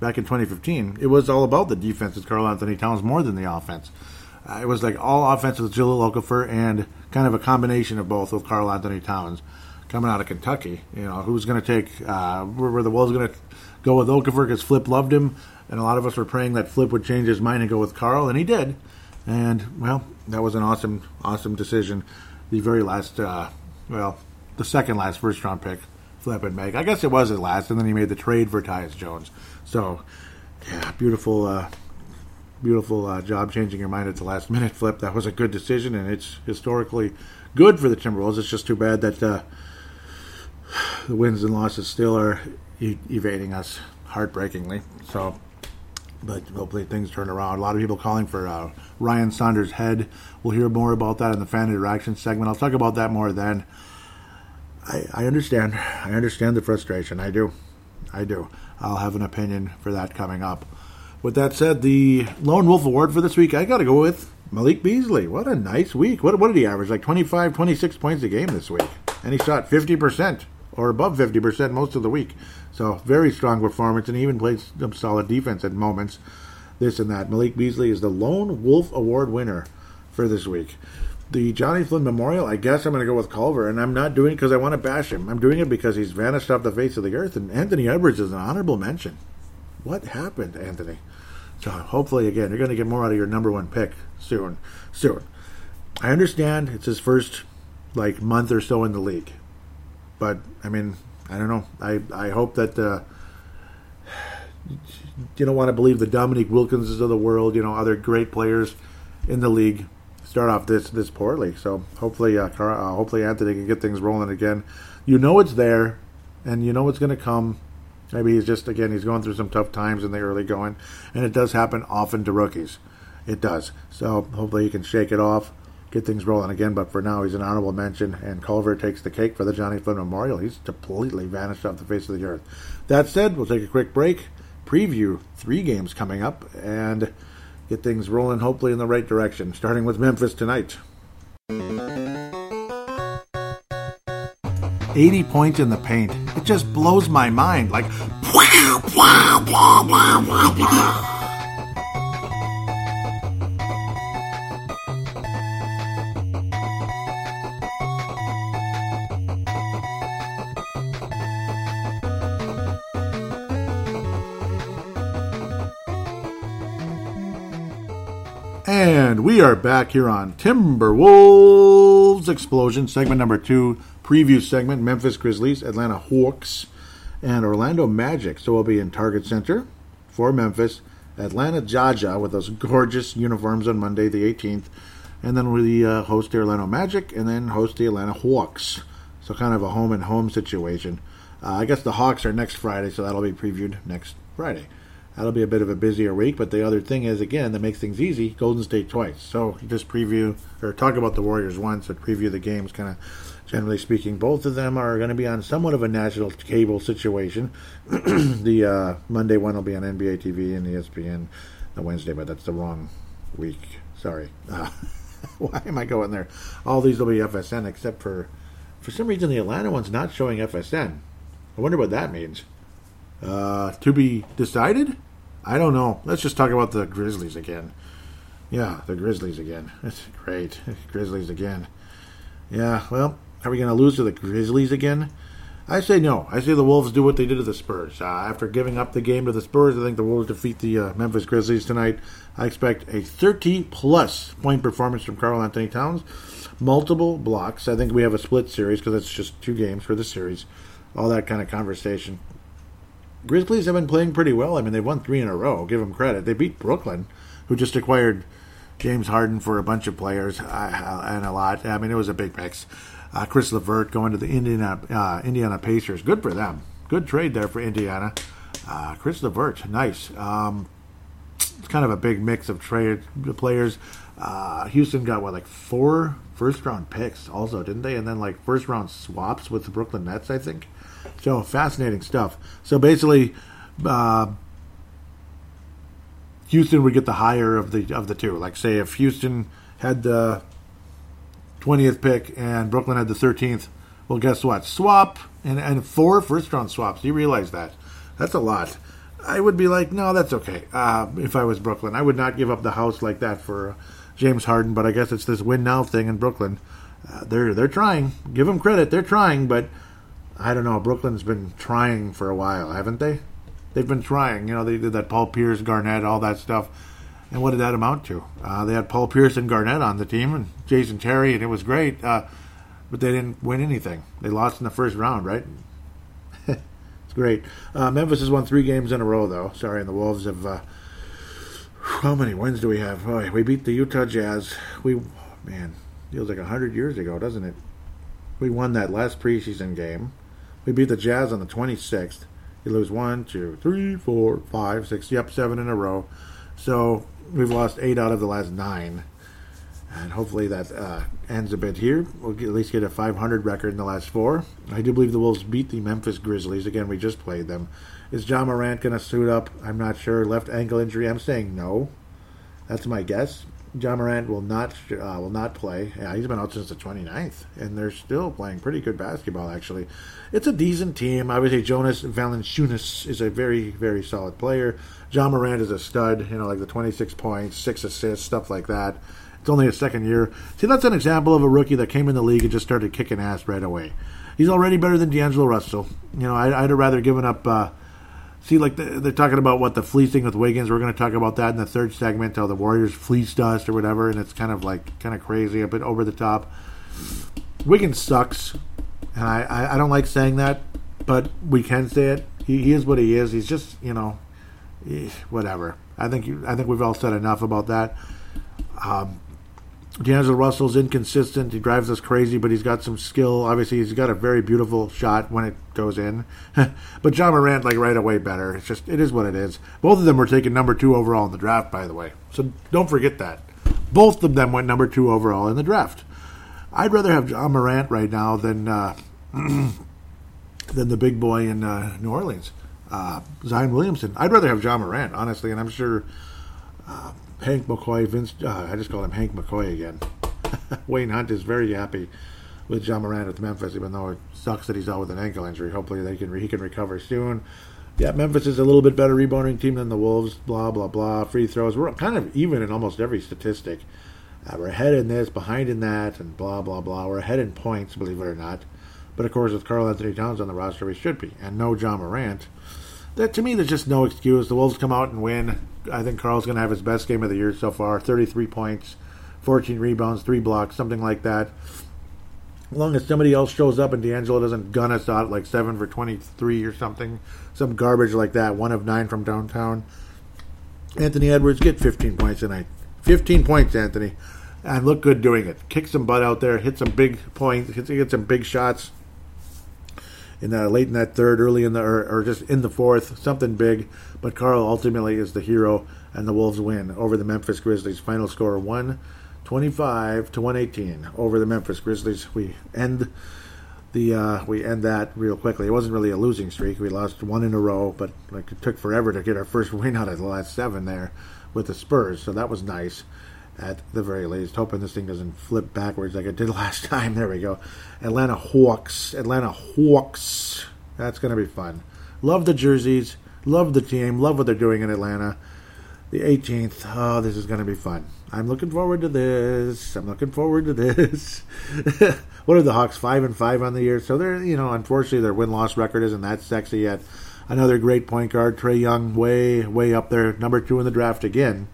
back in 2015, it was all about the defense with Carl Anthony Towns more than the offense. It was like all offense with Jill Okafor and kind of a combination of both with Carl Anthony Towns coming out of Kentucky. Who's going to take? Were the Wolves going to go with Okafor because Flip loved him, and a lot of us were praying that Flip would change his mind and go with Carl, and he did. And, well, that was an awesome decision. The very last, the second last first-round pick Flip would make. I guess it was his last, and then he made the trade for Tyus Jones. So, yeah, beautiful job changing your mind at the last minute, Flip. That was a good decision, and it's historically good for the Timberwolves. It's just too bad that the wins and losses still are evading us heartbreakingly. So, but hopefully things turn around. A lot of people calling for Ryan Saunders' head. We'll hear more about that in the fan interaction segment. I'll talk about that more then. I understand. I understand the frustration. I do. I'll have an opinion for that coming up. With that said, the Lone Wolf Award for this week, I got to go with Malik Beasley. What a nice week. What did he average? Like 25, 26 points a game this week. And he shot 50%. Or above 50% most of the week. So, very strong performance, and he even played some solid defense at moments, this and that. Malik Beasley is the Lone Wolf Award winner for this week. The Johnny Flynn Memorial, I guess I'm going to go with Culver, and I'm not doing it because I want to bash him. I'm doing it because he's vanished off the face of the earth, and Anthony Edwards is an honorable mention. What happened, Anthony? So, hopefully, again, you're going to get more out of your number one pick soon. I understand it's his first, month or so in the league. But, I mean, I don't know. I hope that you don't want to believe the Dominique Wilkinses of the world, you know, other great players in the league start off this poorly. So hopefully, hopefully Anthony can get things rolling again. You know it's there, and you know it's going to come. Maybe he's just, again, he's going through some tough times in the early going, and it does happen often to rookies. It does. So hopefully he can shake it off, get things rolling again. But for now, he's an honorable mention, and Culver takes the cake for the Johnny Flynn Memorial. He's completely vanished off the face of the earth. That said, we'll take a quick break, preview 3 games coming up, and get things rolling hopefully in the right direction, starting with Memphis tonight. 80 points in the paint. It just blows my mind. Like, wow, wow, wow, wow, wow, wow. And we are back here on Timberwolves Explosion, segment number 2, preview segment, Memphis Grizzlies, Atlanta Hawks, and Orlando Magic. So we'll be in Target Center for Memphis, Atlanta Jaja with those gorgeous uniforms on Monday the 18th, and then we host the Orlando Magic and then host the Atlanta Hawks. So kind of a home and home situation. I guess the Hawks are next Friday, so that'll be previewed next Friday. That'll be a bit of a busier week, but the other thing is, again, that makes things easy, Golden State twice. So just preview, or talk about the Warriors once, but preview the games, kind of generally speaking. Both of them are going to be on somewhat of a national cable situation. The Monday one will be on NBA TV and ESPN on Wednesday, but that's the wrong week. Sorry. Why am I going there? All these will be FSN, except for some reason, the Atlanta one's not showing FSN. I wonder what that means. To be decided? I don't know. Let's just talk about the Grizzlies again. Yeah, the Grizzlies again. That's great. Grizzlies again. Yeah, well, are we going to lose to the Grizzlies again? I say no. I say the Wolves do what they did to the Spurs. After giving up the game to the Spurs, I think the Wolves defeat the Memphis Grizzlies tonight. I expect a 30-plus point performance from Carl Anthony Towns. Multiple blocks. I think we have a split series because it's just 2 games for the series. All that kind of conversation. Grizzlies have been playing pretty well. I mean, they've won 3 in a row. Give them credit. They beat Brooklyn, who just acquired James Harden for a bunch of players and a lot. I mean, it was a big mix. Chris LeVert going to the Indiana Pacers. Good for them. Good trade there for Indiana. Chris LeVert, nice. It's kind of a big mix of trade players. Houston got, 4 first-round picks also, didn't they? And then, first-round swaps with the Brooklyn Nets, I think. So, fascinating stuff. So, basically, Houston would get the higher of the two. Say, if Houston had the 20th pick and Brooklyn had the 13th, well, guess what? Swap and 4 first-round swaps. You realize that. That's a lot. I would be like, no, that's okay. If I was Brooklyn, I would not give up the house like that for James Harden, but I guess it's this win-now thing in Brooklyn. They're trying. Give them credit. They're trying, but I don't know. Brooklyn's been trying for a while, haven't they? They've been trying. You know, they did that Paul Pierce, Garnett, all that stuff. And what did that amount to? They had Paul Pierce and Garnett on the team and Jason Terry, and it was great. But they didn't win anything. They lost in the first round, right? It's great. Memphis has won 3 games in a row, though. Sorry, and the Wolves have... how many wins do we have? Boy, we beat the Utah Jazz. Feels like 100 years ago, doesn't it? We won that last preseason game. We beat the Jazz on the 26th. You lose 1, 2, 3, 4, 5, 6, 7 in a row. So we've lost 8 out of the last 9. And hopefully that ends a bit here. We'll at least get a 500 record in the last 4. I do believe the Wolves beat the Memphis Grizzlies. Again, we just played them. Is Ja Morant going to suit up? I'm not sure. Left ankle injury? I'm saying no. That's my guess. Ja Morant will not play. Yeah, he's been out since the 29th, and they're still playing pretty good basketball, actually. It's a decent team. Obviously, Jonas Valančiūnas is a very, very solid player. Ja Morant is a stud, the 26 points, 6 assists, stuff like that. It's only his second year. See, that's an example of a rookie that came in the league and just started kicking ass right away. He's already better than D'Angelo Russell. I'd have rather given up... they're talking about the fleecing with Wiggins. We're going to talk about that in the third segment, how the Warriors fleeced us or whatever, and it's kind of crazy, a bit over the top. Wiggins sucks, and I don't like saying that, but we can say it. He is what he is. He's just, whatever. I think we've all said enough about that. D'Angelo Russell's inconsistent. He drives us crazy, but he's got some skill. Obviously, he's got a very beautiful shot when it goes in. But Ja Morant, right away better. It's just, it is what it is. Both of them were taken number 2 overall in the draft, by the way. So don't forget that. Both of them went number 2 overall in the draft. I'd rather have Ja Morant right now than the big boy in New Orleans, Zion Williamson. I'd rather have Ja Morant, honestly, and I'm sure... Hank McCoy, I just call him Hank McCoy again. Wayne Hunt is very happy with Ja Morant with Memphis, even though it sucks that he's out with an ankle injury. Hopefully he can recover soon. Yeah, Memphis is a little bit better rebounding team than the Wolves, blah, blah, blah. Free throws. We're kind of even in almost every statistic. We're ahead in this, behind in that, and blah, blah, blah. We're ahead in points, believe it or not. But, of course, with Carl Anthony Towns on the roster, we should be. And no Ja Morant. That, to me, there's just no excuse. The Wolves come out and win. I think Carl's going to have his best game of the year so far. 33 points, 14 rebounds, 3 blocks, something like that. As long as somebody else shows up and D'Angelo doesn't gun us out 7 for 23 or something. Some garbage like that. 1 of 9 from downtown. Anthony Edwards, get 15 points tonight. 15 points, Anthony. And look good doing it. Kick some butt out there. Hit some big points. Hit some big shots. Late in that third, early in the or just in the fourth, something big. But Carl ultimately is the hero, and the Wolves win over the Memphis Grizzlies. Final score 125 to 118 over the Memphis Grizzlies. We end that real quickly. It wasn't really a losing streak. We lost 1 in a row, but it took forever to get our first win out of the last 7 there with the Spurs. So that was nice. At the very least, hoping this thing doesn't flip backwards like it did last time. There we go. Atlanta Hawks. That's going to be fun. Love the jerseys. Love the team. Love what they're doing in Atlanta. The 18th. Oh, this is going to be fun. I'm looking forward to this. What are the Hawks? 5-5 on the year. So they're, unfortunately their win-loss record isn't that sexy yet. Another great point guard, Trae Young, way, way up there. Number 2 in the draft again.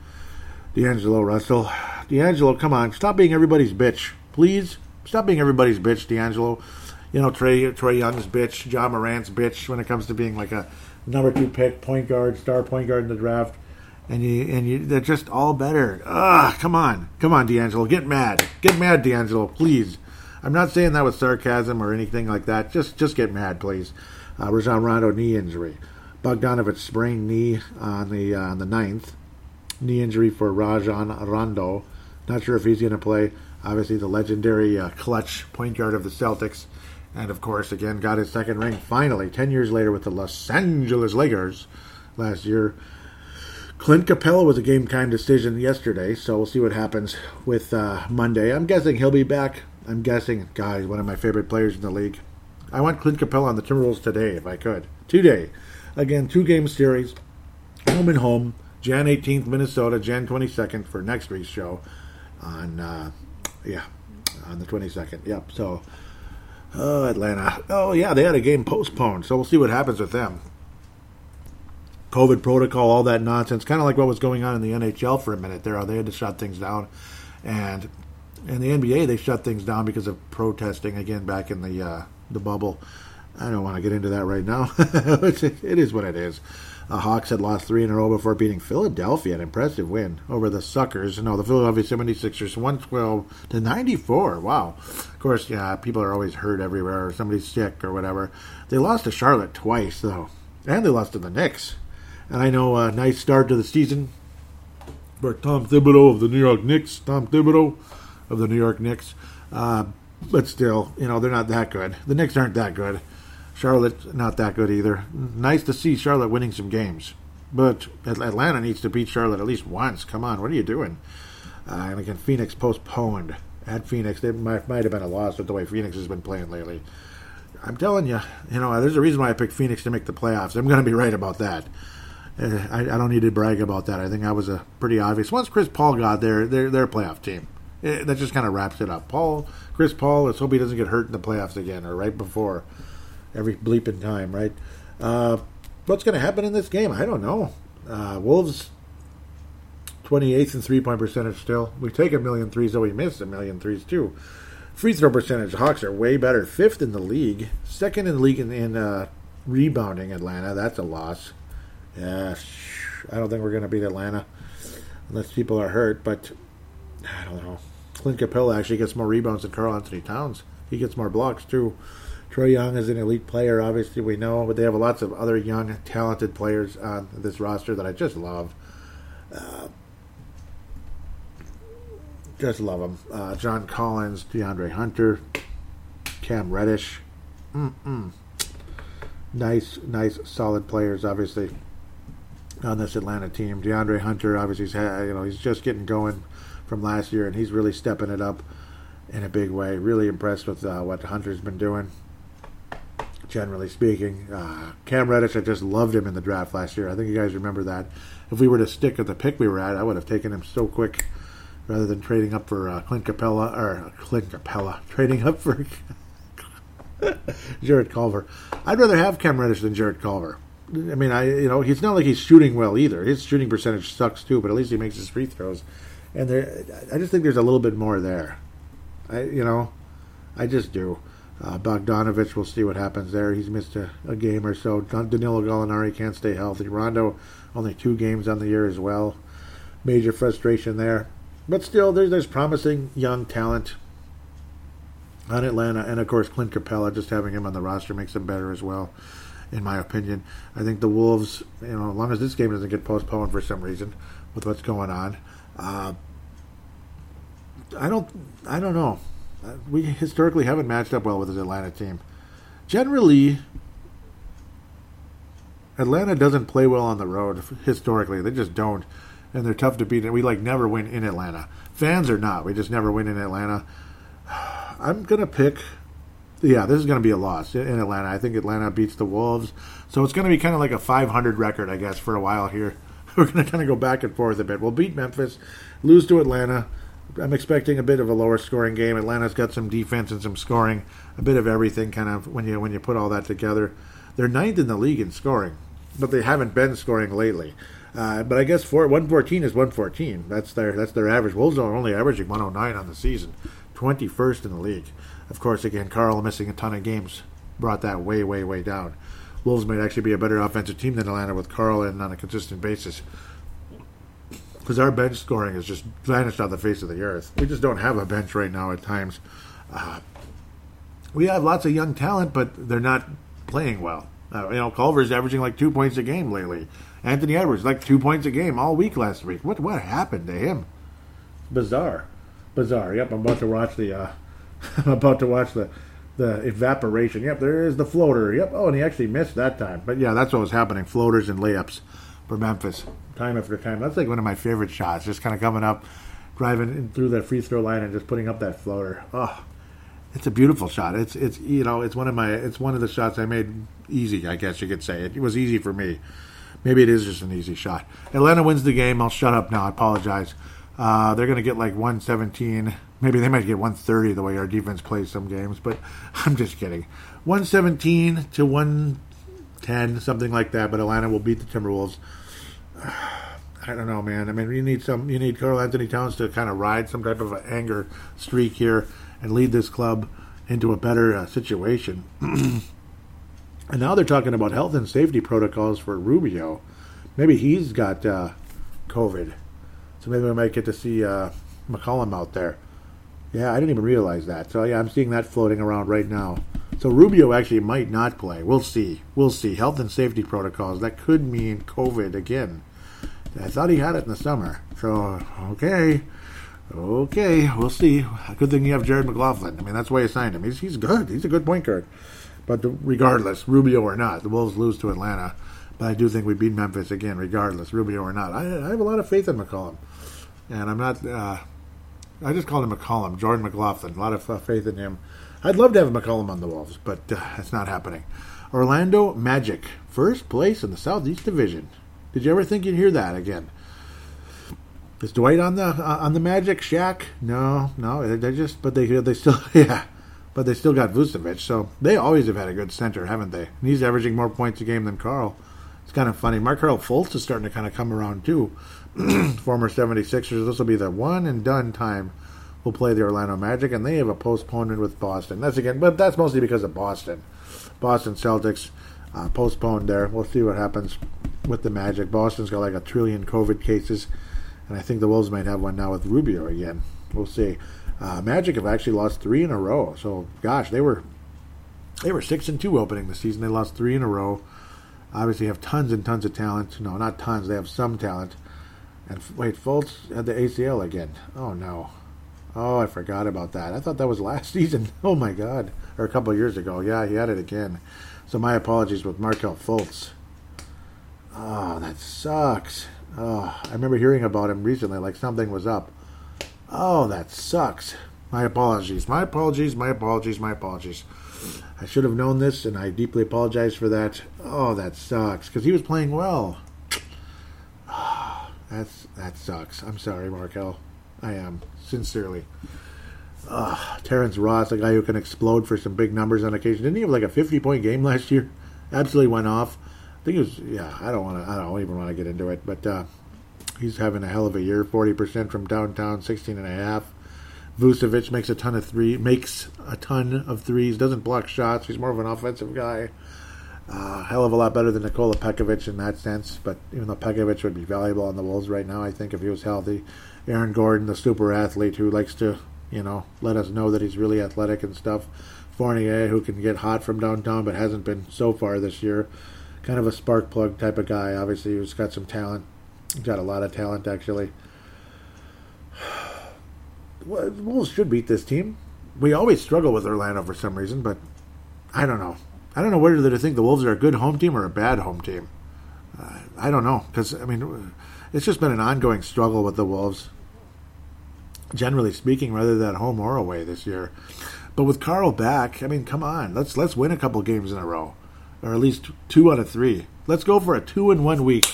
D'Angelo Russell. D'Angelo, come on. Stop being everybody's bitch. Please. Stop being everybody's bitch, D'Angelo. Trae Young's bitch, Ja Morant's bitch when it comes to being a number 2 pick, point guard, star point guard in the draft. And they're just all better. Come on. Come on, D'Angelo. Get mad. Get mad, D'Angelo, please. I'm not saying that with sarcasm or anything like that. Just get mad, please. Rajon Rondo, knee injury. Bogdanović sprained knee on the 9th. Knee injury for Rajon Rondo. Not sure if he's going to play. Obviously, the legendary clutch point guard of the Celtics. And, of course, again, got his second ring finally, 10 years later with the Los Angeles Lakers last year. Clint Capella was a game-time decision yesterday, so we'll see what happens with Monday. I'm guessing he'll be back. God, he's one of my favorite players in the league. I want Clint Capella on the Timberwolves today, if I could. Today. Again, 2-game series. Home and home. Jan 18th, Minnesota, Jan 22nd for next week's show on the 22nd. Yep, so Atlanta. Oh, yeah, they had a game postponed, so we'll see what happens with them. COVID protocol, all that nonsense, kind of like what was going on in the NHL for a minute there. They had to shut things down. And in the NBA, they shut things down because of protesting, again, back in the bubble. I don't want to get into that right now. It is what it is. The Hawks had lost 3 in a row before beating Philadelphia, an impressive win over the Suckers. No, the Philadelphia 76ers, 112-94. Wow. Of course, yeah, people are always hurt everywhere, or somebody's sick, or whatever. They lost to Charlotte twice, though, and they lost to the Knicks. And I know a nice start to the season for Tom Thibodeau of the New York Knicks. But still, they're not that good. The Knicks aren't that good. Charlotte, not that good either. Nice to see Charlotte winning some games. But Atlanta needs to beat Charlotte at least once. Come on, what are you doing? And again, Phoenix postponed. At Phoenix, they might have been a loss with the way Phoenix has been playing lately. I'm telling you, there's a reason why I picked Phoenix to make the playoffs. I'm going to be right about that. I don't need to brag about that. I think I was pretty obvious. Once Chris Paul got there, their playoff team. That just kind of wraps it up. Chris Paul, let's hope he doesn't get hurt in the playoffs again or right before every bleeping time, right? What's going to happen in this game? I don't know. Wolves, 28th in three-point percentage still. We take 1 million threes, though we missed 1 million threes too. Free throw percentage, Hawks are way better. 5th in the league. 2nd in the league in rebounding, Atlanta. That's a loss. I don't think we're going to beat Atlanta unless people are hurt, but I don't know. Clint Capella actually gets more rebounds than Carl Anthony Towns. He gets more blocks, too. Trae Young is an elite player, obviously we know, but they have lots of other young, talented players on this roster that I just love. Just love them. John Collins, DeAndre Hunter, Cam Reddish. Nice, solid players, obviously, on this Atlanta team. DeAndre Hunter, obviously, he's just getting going from last year, and he's really stepping it up in a big way. Really impressed with what Hunter's been doing, generally speaking. Cam Reddish, I just loved him in the draft last year. I think you guys remember that. If we were to stick at the pick we were at, I would have taken him so quick rather than trading up for trading up for Jarrett Culver. I'd rather have Cam Reddish than Jarrett Culver. I mean, it's not like he's shooting well either. His shooting percentage sucks too, but at least he makes his free throws. And I just think there's a little bit more there. I just do. Bogdanovich, we'll see what happens there. He's missed a game or so. Danilo Gallinari can't stay healthy. Rondo, only 2 games on the year as well. Major frustration there. But still, there's promising young talent on Atlanta. And, of course, Clint Capella, just having him on the roster makes him better as well, in my opinion. I think the Wolves, as long as this game doesn't get postponed for some reason with what's going on, I don't know. We historically haven't matched up well with this Atlanta team. Generally, Atlanta doesn't play well on the road historically. They just don't. And they're tough to beat. We, never win in Atlanta. Fans are not. We just never win in Atlanta. I'm going to pick... Yeah, this is going to be a loss in Atlanta. I think Atlanta beats the Wolves. So it's going to be kind of like a 500 record, I guess, for a while here. We're going to kind of go back and forth a bit. We'll beat Memphis, lose to Atlanta. I'm expecting a bit of a lower scoring game. Atlanta's got some defense and some scoring, a bit of everything kind of when you put all that together. They're 9th in the league in scoring, but they haven't been scoring lately. But I guess 114 is 114. That's their average. Wolves are only averaging 109 on the season, 21st in the league. Of course, again, Carl missing a ton of games brought that way, way, way down. Wolves might actually be a better offensive team than Atlanta with Carl in on a consistent basis, because our bench scoring has just vanished off the face of the earth. We just don't have a bench right now at times. We have lots of young talent, but they're not playing well. Culver's averaging like 2 points a game lately. Anthony Edwards, like 2 points a game all week last week. What happened to him? Bizarre. Yep, I'm about to watch the evaporation. Yep, there is the floater. Yep, oh, and he actually missed that time. But yeah, that's what was happening, floaters and layups for Memphis, time after time. That's like one of my favorite shots, just kind of coming up, driving in through the free throw line and just putting up that floater. Oh, it's a beautiful shot. It's one of the shots I made easy, I guess you could say. It was easy for me. Maybe it is just an easy shot. Atlanta wins the game. I'll shut up now. I apologize. They're going to get like 117. Maybe they might get 130 the way our defense plays some games, but I'm just kidding. 117 to 110, something like that, but Atlanta will beat the Timberwolves. I don't know, man. I mean, you need Carl Anthony Towns to kind of ride some type of an anger streak here and lead this club into a better situation. And now they're talking about health and safety protocols for Rubio. Maybe he's got COVID. So maybe we might get to see McCollum out there. Yeah, I didn't even realize that. So, yeah, I'm seeing that floating around right now. So Rubio actually might not play. We'll see. Health and safety protocols. That could mean COVID again. I thought he had it in the summer. So, okay. We'll see. Good thing you have Jarrett McLaughlin. I mean, that's why you signed him. He's good. He's a good point guard. But regardless, Rubio or not, the Wolves lose to Atlanta. But I do think we beat Memphis again, regardless, Rubio or not. I have a lot of faith in McCollum. And I'm not... I just called him McCollum, Jordan McLaughlin. A lot of faith in him. I'd love to have McCollum on the Wolves, but it's not happening. Orlando Magic, first place in the Southeast Division. Did you ever think you'd hear that again? Is Dwight on the Magic? Shaq? No. They still got Vucevic. So they always have had a good center, haven't they? And he's averaging more points a game than Carl. It's kind of funny. Markelle Fultz is starting to kind of come around too. Former 76ers. This will be the one and done time we'll play the Orlando Magic, and they have a postponement with Boston. That's mostly because of Boston. Boston Celtics postponed there. We'll see what happens. with the Magic. Boston's got like a trillion COVID cases, and I think the Wolves might have one now with Rubio again. We'll see. Magic have actually lost three in a row. So, gosh, they were 6-2 opening the season. They lost three in a row. Obviously, have tons and tons of talent. No, not tons. They have some talent. And wait, Fultz had the ACL again. Oh no. Oh, I forgot about that. I thought that was last season. Oh my God, or a couple of years ago. Yeah, he had it again. So my apologies with Markelle Fultz. Oh, that sucks. Oh, I remember hearing about him recently, like something was up. Oh, that sucks. My apologies. My apologies. My apologies. My apologies. I should have known this, and I deeply apologize for that. Oh, that sucks, because he was playing well. Oh, that sucks. I'm sorry, Markelle. I am, sincerely. Terrence Ross, a guy who can explode for some big numbers on occasion. Didn't he have like a 50-point game last year? Absolutely went off. I think it was, yeah, I don't even want to get into it, but he's having a hell of a year. 40% from downtown, 16.5. Vucevic makes a ton of threes, doesn't block shots. He's more of an offensive guy. Hell of a lot better than Nikola Pekovic in that sense, but even though Pekovic would be valuable on the Wolves right now, I think, if he was healthy. Aaron Gordon, the super athlete who likes to, let us know that he's really athletic and stuff. Fournier, who can get hot from downtown but hasn't been so far this year. Kind of a spark plug type of guy, obviously, who's got some talent. He's got a lot of talent, actually. Wolves should beat this team. We always struggle with Orlando for some reason, but I don't know. I don't know whether to think the Wolves are a good home team or a bad home team. I don't know, because, it's just been an ongoing struggle with the Wolves, generally speaking, whether that home or away this year. But with Carl back, come on. Let's win a couple games in a row, or at least 2 out of 3. Let's go for a 2 in 1 week.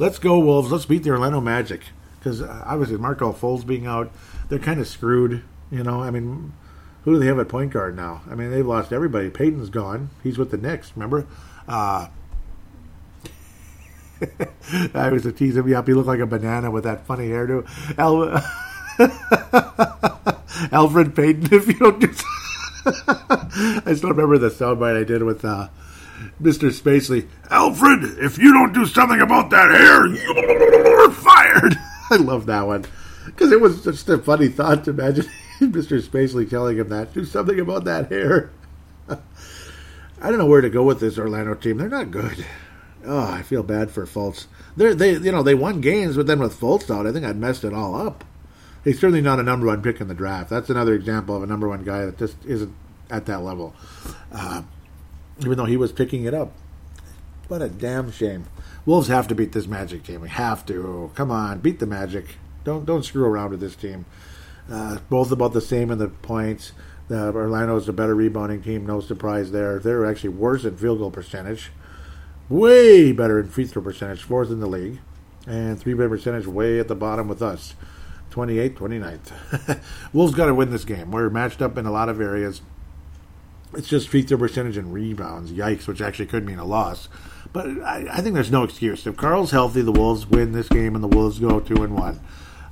Let's go, Wolves. Let's beat the Orlando Magic, because obviously Markelle Fultz being out, they're kind of screwed. Who do they have at point guard now? They've lost everybody. Peyton's gone. He's with the Knicks, remember? I was to tease him. Yep, he looked like a banana with that funny hairdo. Alfred Payton, if you don't do so. I still remember the soundbite I did with Mr. Spacely. Alfred, if you don't do something about that hair, you're fired. I love that one, because it was just a funny thought to imagine Mr. Spacely telling him that. Do something about that hair. I don't know where to go with this Orlando team. They're not good. Oh, I feel bad for Fultz. They won games, but then with Fultz out, I think I'd messed it all up. He's certainly not a number one pick in the draft. That's another example of a number one guy that just isn't at that level, even though he was picking it up. What a damn shame. Wolves have to beat this Magic team. We have to. Come on, beat the Magic. Don't screw around with this team. Both about the same in the points. Orlando's a better rebounding team. No surprise there. They're actually worse in field goal percentage. Way better in free throw percentage, 4th in the league, and 3-point percentage way at the bottom with us, 28th, 29th. Wolves got to win this game. We're matched up in a lot of areas. It's just free throw percentage and rebounds, yikes, which actually could mean a loss. But I think there's no excuse. If Carl's healthy, the Wolves win this game, and the Wolves go 2-1.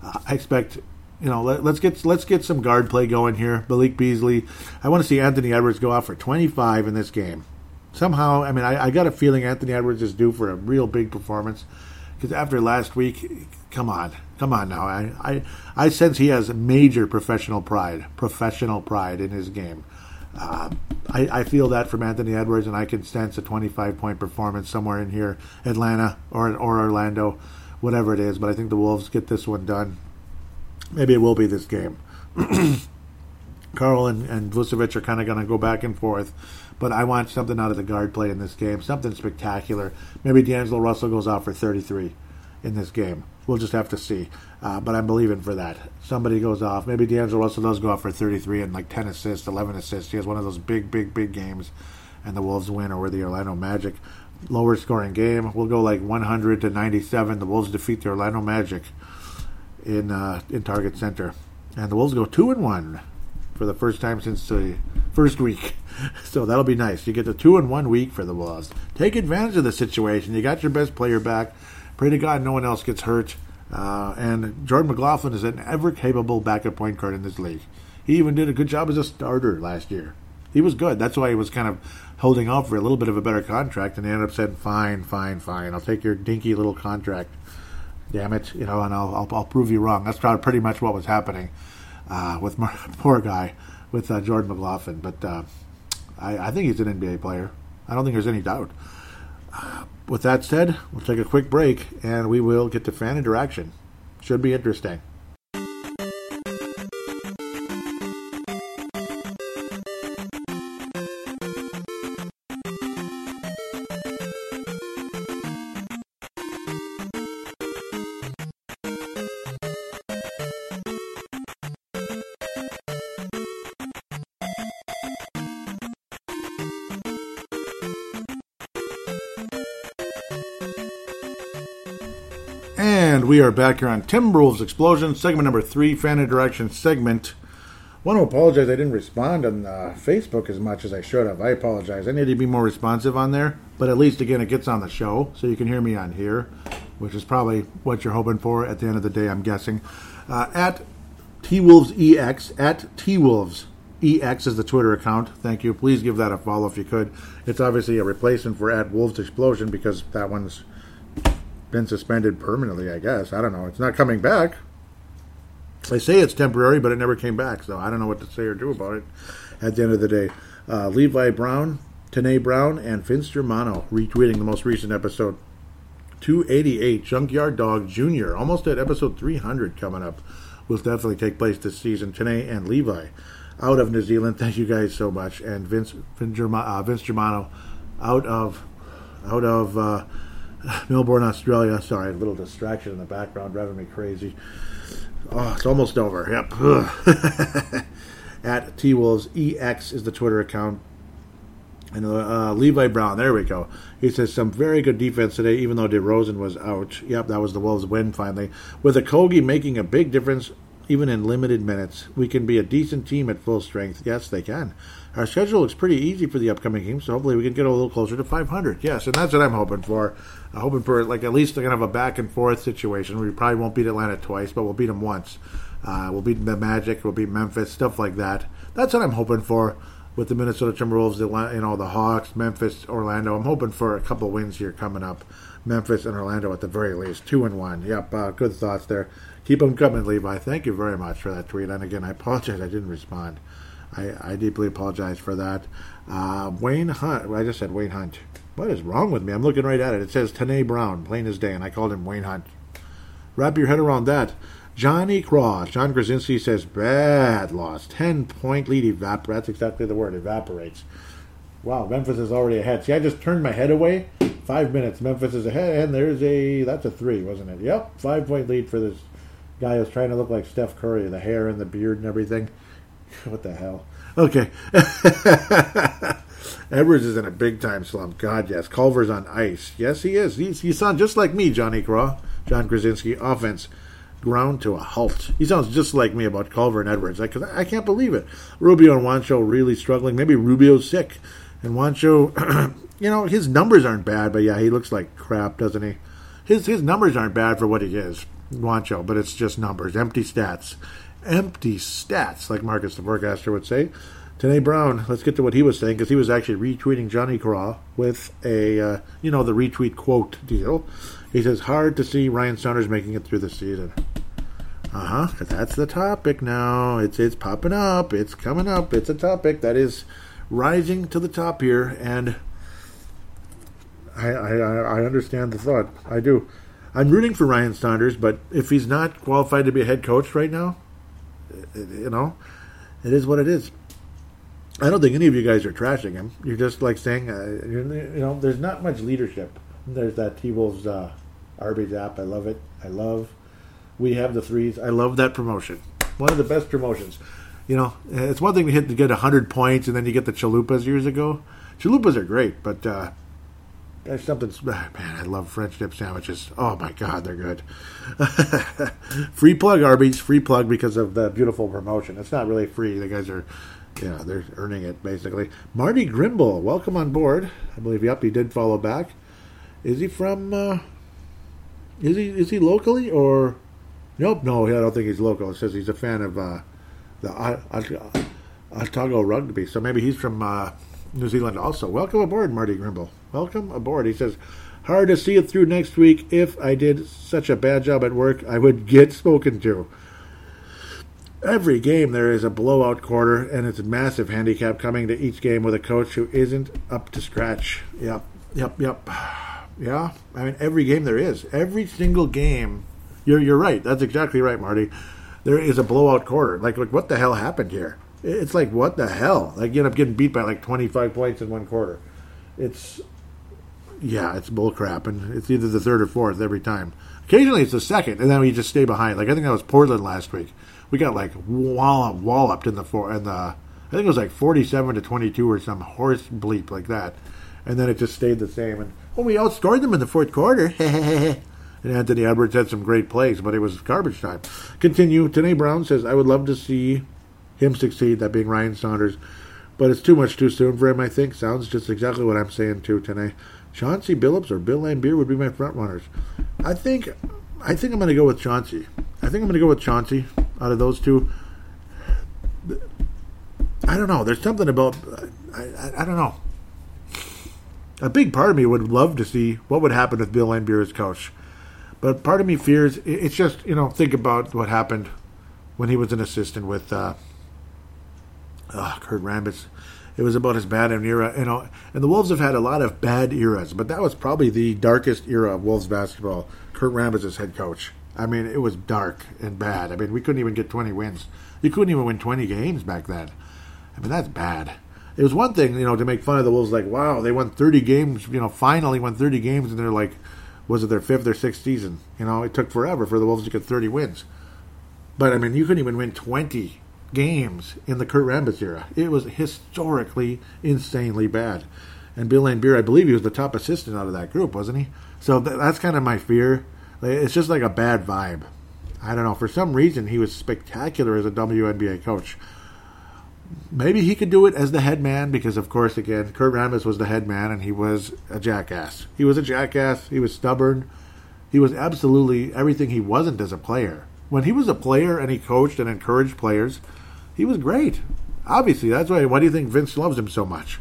I expect, let's get some guard play going here. Malik Beasley, I want to see Anthony Edwards go out for 25 in this game. Somehow, I got a feeling Anthony Edwards is due for a real big performance, because after last week, come on now. I sense he has major professional pride in his game. I feel that from Anthony Edwards, and I can sense a 25-point performance somewhere in here, Atlanta or Orlando, whatever it is. But I think the Wolves get this one done. Maybe it will be this game. Carl and Vucevic are kind of going to go back and forth, but I want something out of the guard play in this game, something spectacular. Maybe D'Angelo Russell goes out for 33 in this game. We'll just have to see, but I'm believing for that. Somebody goes off. Maybe D'Angelo Russell does go out for 33 and like 10 assists, 11 assists. He has one of those big games, and the Wolves win over the Orlando Magic. Lower scoring game. We'll go like 100-97. The Wolves defeat the Orlando Magic in Target Center, and the Wolves go 2-1. For the first time since the first week. So that'll be nice. You get the 2 in 1 week for the Wolves. Take advantage of the situation. You got your best player back. Pray to God no one else gets hurt. And Jordan McLaughlin is an ever-capable backup point guard in this league. He even did a good job as a starter last year. He was good. That's why he was kind of holding out for a little bit of a better contract, and they ended up saying, fine, I'll take your dinky little contract. Damn it, you know, and I'll prove you wrong. That's pretty much what was happening with poor guy, with Jordan McLaughlin. But I think he's an NBA player. I don't think there's any doubt. With that said, we'll take a quick break, and we will get to fan interaction. Should be interesting. And we are back here on Timberwolves Explosion, segment number 3, fan interaction segment. I want to apologize, I didn't respond on Facebook as much as I should have. I apologize. I need to be more responsive on there, but at least, again, it gets on the show, so you can hear me on here, which is probably what you're hoping for at the end of the day, I'm guessing. At TWolvesEX, at TWolvesEX is the Twitter account. Thank you. Please give that a follow if you could. It's obviously a replacement for at Wolves Explosion because that one's been suspended permanently, I guess. I don't know. It's not coming back. They say it's temporary, but it never came back, so I don't know what to say or do about it at the end of the day. Levi Brown, Tanae Brown, and Finster Mono retweeting the most recent episode. 288, Junkyard Dog Jr., almost at episode 300 coming up. Will definitely take place this season. Tanae and Levi out of New Zealand. Thank you guys so much. And Vince Germano out of Melbourne, Australia. Sorry, a little distraction in the background driving me crazy. Oh, it's almost over. Yep. At TWolvesEX is the Twitter account. And Levi Brown, there we go. He says, some very good defense today, even though DeRozan was out. Yep, that was the Wolves' win, finally. With Okogie making a big difference, even in limited minutes. We can be a decent team at full strength. Yes, they can. Our schedule looks pretty easy for the upcoming game, so hopefully we can get a little closer to 500. Yes, and that's what I'm hoping for. I'm hoping for, like, at least kind of a back-and-forth situation. We probably won't beat Atlanta twice, but we'll beat them once. We'll beat the Magic, we'll beat Memphis, stuff like that. That's what I'm hoping for with the Minnesota Timberwolves, the Hawks, Memphis, Orlando. I'm hoping for a couple wins here coming up. Memphis and Orlando at the very least, 2-1. Yep, good thoughts there. Keep them coming, Levi. Thank you very much for that tweet. And again, I apologize I didn't respond. I deeply apologize for that. Wayne Hunt. I just said Wayne Hunt. What is wrong with me? I'm looking right at it. It says Tanae Brown, plain as day, and I called him Wayne Hunt. Wrap your head around that. Johnny Cross. John Krasinski says, bad loss. 10-point lead evaporates. That's exactly the word, evaporates. Wow, Memphis is already ahead. See, I just turned my head away. 5 minutes. Memphis is ahead, and that's a 3, wasn't it? Yep, 5-point lead for this guy who's trying to look like Steph Curry, the hair and the beard and everything. What the hell? Okay. Edwards is in a big-time slump. God, yes. Culver's on ice. Yes, he is. He sounds just like me, Johnny Craw. John Krasinski, offense ground to a halt. He sounds just like me about Culver and Edwards. Because I can't believe it. Rubio and Juancho really struggling. Maybe Rubio's sick. And Juancho, you know, his numbers aren't bad, but yeah, he looks like crap, doesn't he? His numbers aren't bad for what he is, Juancho, but it's just numbers. Empty stats, like Marcus the Forecaster would say. Tanae Brown, let's get to what he was saying, because he was actually retweeting Johnny Craw with a, the retweet quote deal. He says, hard to see Ryan Saunders making it through the season. Uh-huh, that's the topic now. It's popping up. It's coming up. It's a topic that is rising to the top here, and I understand the thought. I do. I'm rooting for Ryan Saunders, but if he's not qualified to be a head coach right now, it is what it is. I don't think any of you guys are trashing him. You're just like saying, there's not much leadership. There's that T-Wolves Arby's app. I love it. We have the threes. I love that promotion. One of the best promotions. You know, it's one thing to get 100 points and then you get the chalupas years ago. Chalupas are great, but there's something... Man, I love French dip sandwiches. Oh, my God, they're good. Free plug, Arby's. Free plug because of the beautiful promotion. It's not really free. The guys are... Yeah, they're earning it, basically. Marty Grimble, welcome on board. I believe, yep, he did follow back. Is he from... Is he locally, or... Nope, no, I don't think he's local. It says he's a fan of the Otago Rugby. So maybe he's from New Zealand also. Welcome aboard, Marty Grimble. Welcome aboard. He says, hard to see it through next week. If I did such a bad job at work, I would get spoken to. Every game there is a blowout quarter, and it's a massive handicap coming to each game with a coach who isn't up to scratch. Yep. Yeah, I mean, every game there is. Every single game. You're right. That's exactly right, Marty. There is a blowout quarter. Like, what the hell happened here? It's like, what the hell? Like, you end up getting beat by, like, 25 points in one quarter. It's bull crap, and it's either the third or fourth every time. Occasionally it's the second, and then we just stay behind. Like, I think that was Portland last week. We got, like, walloped in the I think it was, like, 47-22 or some horse bleep like that. And then it just stayed the same. And, we outscored them in the fourth quarter. And Anthony Edwards had some great plays, but it was garbage time. Continue. Tanae Brown says, I would love to see him succeed, that being Ryan Saunders. But it's too much too soon for him, I think. Sounds just exactly what I'm saying too, Tanae. Chauncey Billups or Bill Laimbeer would be my front runners. I think I'm going to go with Chauncey. Out of those two. I don't know. There's something about... I don't know. A big part of me would love to see what would happen if Bill Laimbeer is coach. But part of me fears... It's just, think about what happened when he was an assistant with Kurt Rambis. It was about his bad era, and the Wolves have had a lot of bad eras, but that was probably the darkest era of Wolves basketball. Kurt Rambis as head coach. I mean, it was dark and bad. I mean, we couldn't even get 20 wins. You couldn't even win 20 games back then. I mean, that's bad. It was one thing, to make fun of the Wolves, like, wow, they won 30 games, finally won 30 games, and they're like, was it their fifth or sixth season? It took forever for the Wolves to get 30 wins. But, I mean, you couldn't even win 20 games in the Kurt Rambis era. It was historically, insanely bad. And Bill Laimbeer, I believe he was the top assistant out of that group, wasn't he? So that's kind of my fear. It's just like a bad vibe. I don't know. For some reason, he was spectacular as a WNBA coach. Maybe he could do it as the head man because, of course, again, Kurt Rambis was the head man and he was a jackass. He was stubborn. He was absolutely everything he wasn't as a player. When he was a player and he coached and encouraged players, he was great. Obviously, that's why do you think Vince loves him so much?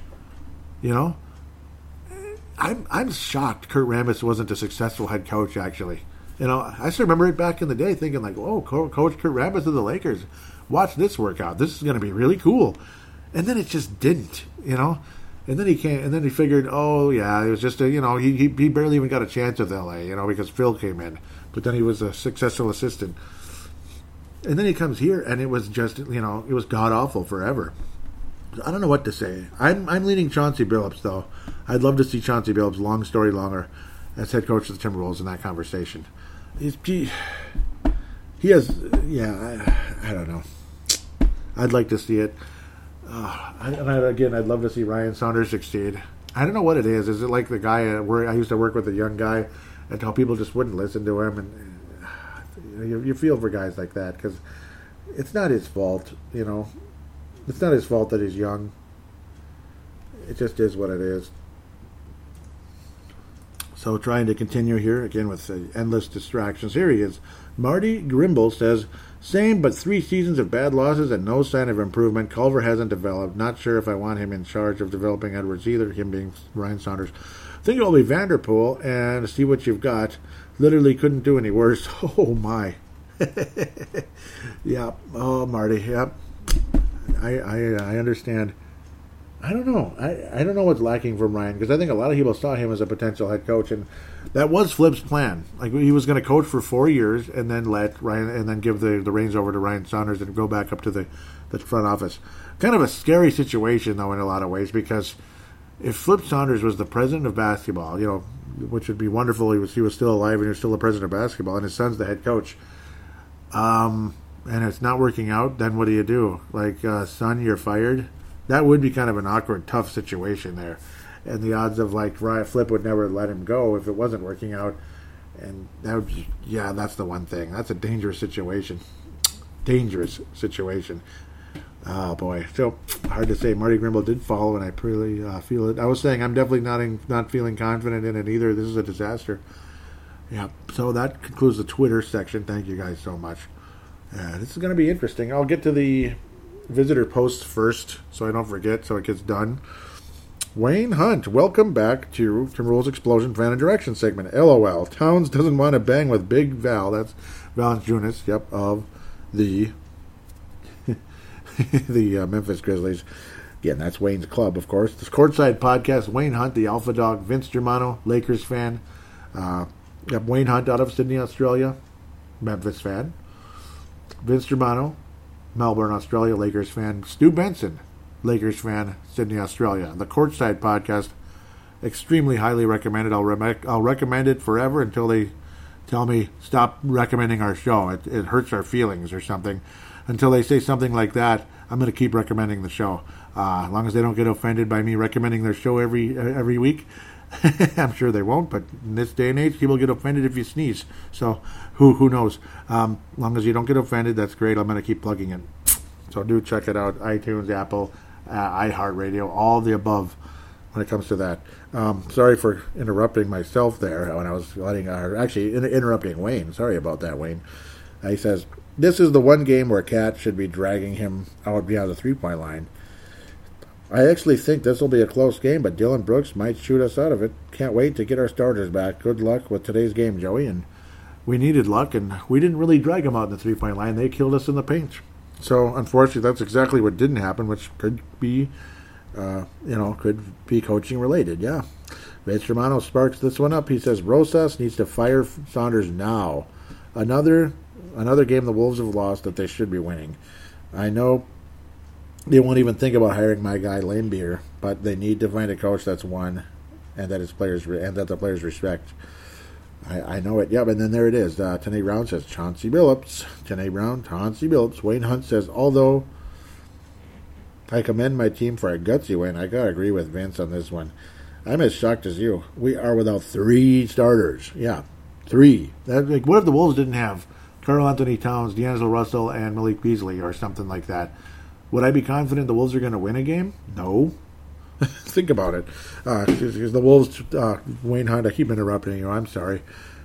I'm shocked Kurt Rambis wasn't a successful head coach, actually. I still remember it back in the day thinking like, oh, Coach Kurt Rambis of the Lakers. Watch this workout. This is going to be really cool. And then it just didn't, And then he came, and then he figured, oh, yeah, it was just, he barely even got a chance with LA, because Phil came in. But then he was a successful assistant. And then he comes here, and it was just, it was god-awful forever. I don't know what to say. I'm leaning Chauncey Billups, though. I'd love to see Chauncey Billups, long story longer, as head coach of the Timberwolves in that conversation. He has, I don't know. I'd like to see it. I'd love to see Ryan Saunders succeed. I don't know what it is. Is it like the guy where I used to work with, a young guy, and how people just wouldn't listen to him? And you feel for guys like that because it's not his fault, It's not his fault that he's young. It just is what it is. So trying to continue here, again, with endless distractions. Here he is. Marty Grimble says, same but 3 seasons of bad losses and no sign of improvement. Culver hasn't developed. Not sure if I want him in charge of developing Edwards either, him being Ryan Saunders. Think it'll be Vanderpool and see what you've got. Literally couldn't do any worse. Oh, my. Yeah. Oh, Marty. Yep. I understand. I don't know. I don't know what's lacking from Ryan because I think a lot of people saw him as a potential head coach, and that was Flip's plan. Like he was going to coach for 4 years and then let Ryan and then give the reins over to Ryan Saunders and go back up to the front office. Kind of a scary situation though in a lot of ways because if Flip Saunders was the president of basketball, which would be wonderful. He was still alive and he was still the president of basketball, and his son's the head coach. And it's not working out. Then what do you do? Like son, you're fired. That would be kind of an awkward, tough situation there. And the odds of, like, Flip would never let him go if it wasn't working out. And that would be, that's the one thing. That's a dangerous situation. Oh, boy. So, hard to say. Marty Grimble did follow, and I really feel it. I was saying I'm definitely not feeling confident in it either. This is a disaster. Yeah, so that concludes the Twitter section. Thank you guys so much. This is going to be interesting. I'll get to the... visitor posts first so I don't forget, so it gets done. Wayne Hunt, welcome back to Tim Rule's Explosion Fan and Direction segment. LOL. Towns doesn't want to bang with Big Val. That's Valančiūnas, yep, of the Memphis Grizzlies. Again, that's Wayne's club, of course. This Courtside Podcast, Wayne Hunt, the Alpha Dog, Vince Germano, Lakers fan. Yep, Wayne Hunt out of Sydney, Australia, Memphis fan. Vince Germano, Melbourne, Australia, Lakers fan. Stu Benson, Lakers fan, Sydney, Australia. The Courtside Podcast, extremely highly recommended. I'll recommend it forever until they tell me, stop recommending our show. It hurts our feelings or something. Until they say something like that, I'm going to keep recommending the show. As long as they don't get offended by me recommending their show every week. I'm sure they won't, but in this day and age, people get offended if you sneeze. So who knows? As long as you don't get offended, that's great. I'm going to keep plugging it. So do check it out. iTunes, Apple, iHeartRadio, all the above when it comes to that. Sorry for interrupting myself there when I was interrupting Wayne. Sorry about that, Wayne. He says, this is the one game where Cat should be dragging him out beyond the three-point line. I actually think this will be a close game, but Dylan Brooks might shoot us out of it. Can't wait to get our starters back. Good luck with today's game, Joey. And we needed luck, and we didn't really drag them out in the three-point line. They killed us in the paint. So, unfortunately, that's exactly what didn't happen, which could be, coaching related. Yeah. Vince Germano sparks this one up. He says, Rosas needs to fire Saunders now. Another game the Wolves have lost that they should be winning. I know they won't even think about hiring my guy Laimbeer, but they need to find a coach that's won and that his players and that the players respect. I know it. Yep, and then there it is. Tanae Brown says Chauncey Billups. Tanae Brown, Chauncey Billups. Wayne Hunt says, although I commend my team for a gutsy win, I gotta agree with Vince on this one. I'm as shocked as you. We are without three starters. Yeah, three. What if the Wolves didn't have Carl Anthony Towns, D'Angelo Russell, and Malik Beasley, or something like that? Would I be confident the Wolves are going to win a game? No. Think about it. Because the Wolves, Wayne Hunt, I keep interrupting you, I'm sorry.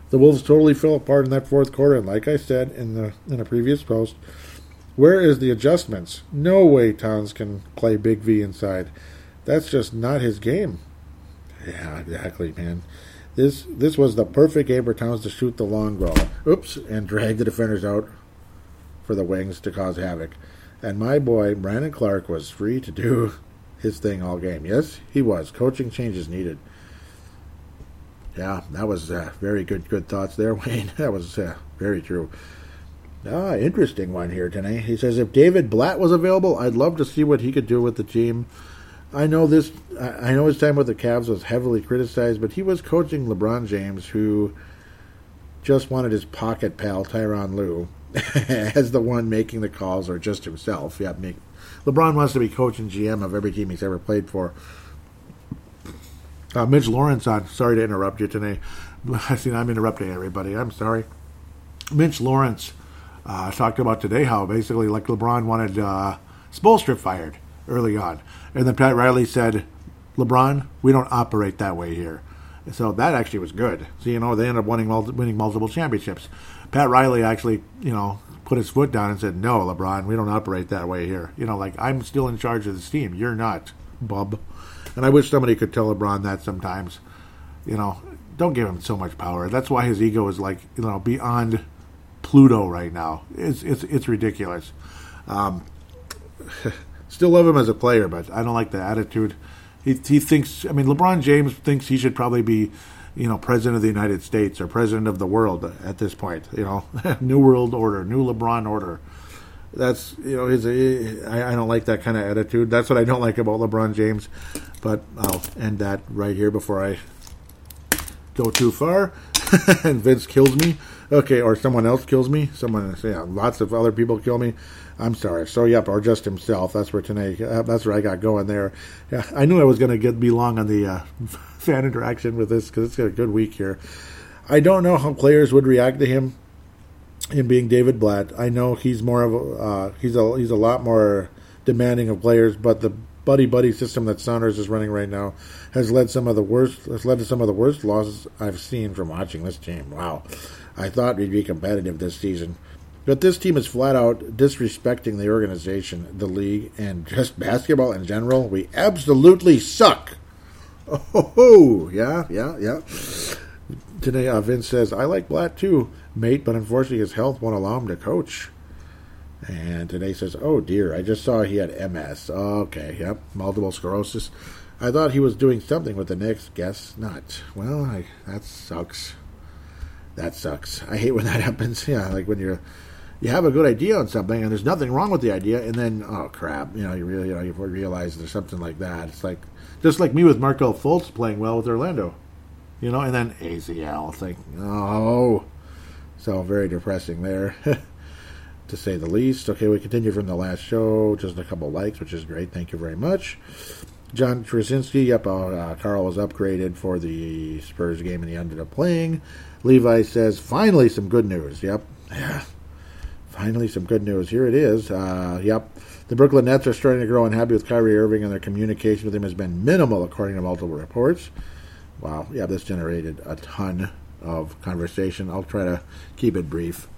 The Wolves totally fell apart in that fourth quarter, and like I said in a previous post, where is the adjustments? No way Towns can play Big V inside. That's just not his game. Yeah, exactly, man. This was the perfect game for Towns to shoot the long ball. Oops, and drag the defenders out for the wings to cause havoc. And my boy, Brandon Clarke, was free to do his thing all game. Yes, he was. Coaching changes needed. Yeah, that was very good thoughts there, Wayne. That was very true. Interesting one here today. He says, if David Blatt was available, I'd love to see what he could do with the team. I know his time with the Cavs was heavily criticized, but he was coaching LeBron James, who just wanted his pocket pal Tyronn Lue as the one making the calls, or just himself. Yeah, LeBron wants to be coach and GM of every team he's ever played for. Midge Lawrence on. Sorry to interrupt you today. I'm interrupting everybody. I'm sorry. Midge Lawrence talked about today how basically like LeBron wanted Spoelstra fired early on. And then Pat Riley said, LeBron, we don't operate that way here. So that actually was good. So, they ended up winning multiple championships. Pat Riley actually, put his foot down and said, no, LeBron, we don't operate that way here. I'm still in charge of this team. You're not, bub. And I wish somebody could tell LeBron that sometimes. Don't give him so much power. That's why his ego is like, beyond Pluto right now. It's ridiculous. Still love him as a player, but I don't like the attitude. He thinks, LeBron James thinks he should probably be, president of the United States or president of the world at this point. New world order, new LeBron order. That's, I don't like that kind of attitude. That's what I don't like about LeBron James. But I'll end that right here before I go too far and Vince kills me. Okay, or someone else kills me. Lots of other people kill me. I'm sorry. So, yep, or just himself. That's where tonight. That's where I got going there. Yeah, I knew I was going to be long on the fan interaction with this because it's a good week here. I don't know how players would react to him in being David Blatt. I know he's more of he's a lot more demanding of players, but the buddy system that Saunders is running right now has led to some of the worst losses I've seen from watching this team. Wow, I thought we'd be competitive this season. But this team is flat out disrespecting the organization, the league, and just basketball in general. We absolutely suck. Oh, yeah. Today, Vince says, I like Blatt too, mate, but unfortunately his health won't allow him to coach. And today says, oh dear, I just saw he had MS. Okay, yep, multiple sclerosis. I thought he was doing something with the Knicks. Guess not. Well, that sucks. That sucks. I hate when that happens. Yeah, like when you have a good idea on something, and there's nothing wrong with the idea, and then, oh, crap, you realize there's something like that. It's like, just like me with Markelle Fultz playing well with Orlando, and then ACL thing. Oh, so very depressing there, to say the least. Okay, we continue from the last show, just a couple likes, which is great. Thank you very much. John Krasinski, yep, Carl was upgraded for the Spurs game, and he ended up playing. Levi says, finally some good news. Yep, yeah. Finally, some good news. Here it is. Yep. The Brooklyn Nets are starting to grow unhappy with Kyrie Irving, and their communication with him has been minimal, according to multiple reports. Wow. Yeah, this generated a ton of conversation. I'll try to keep it brief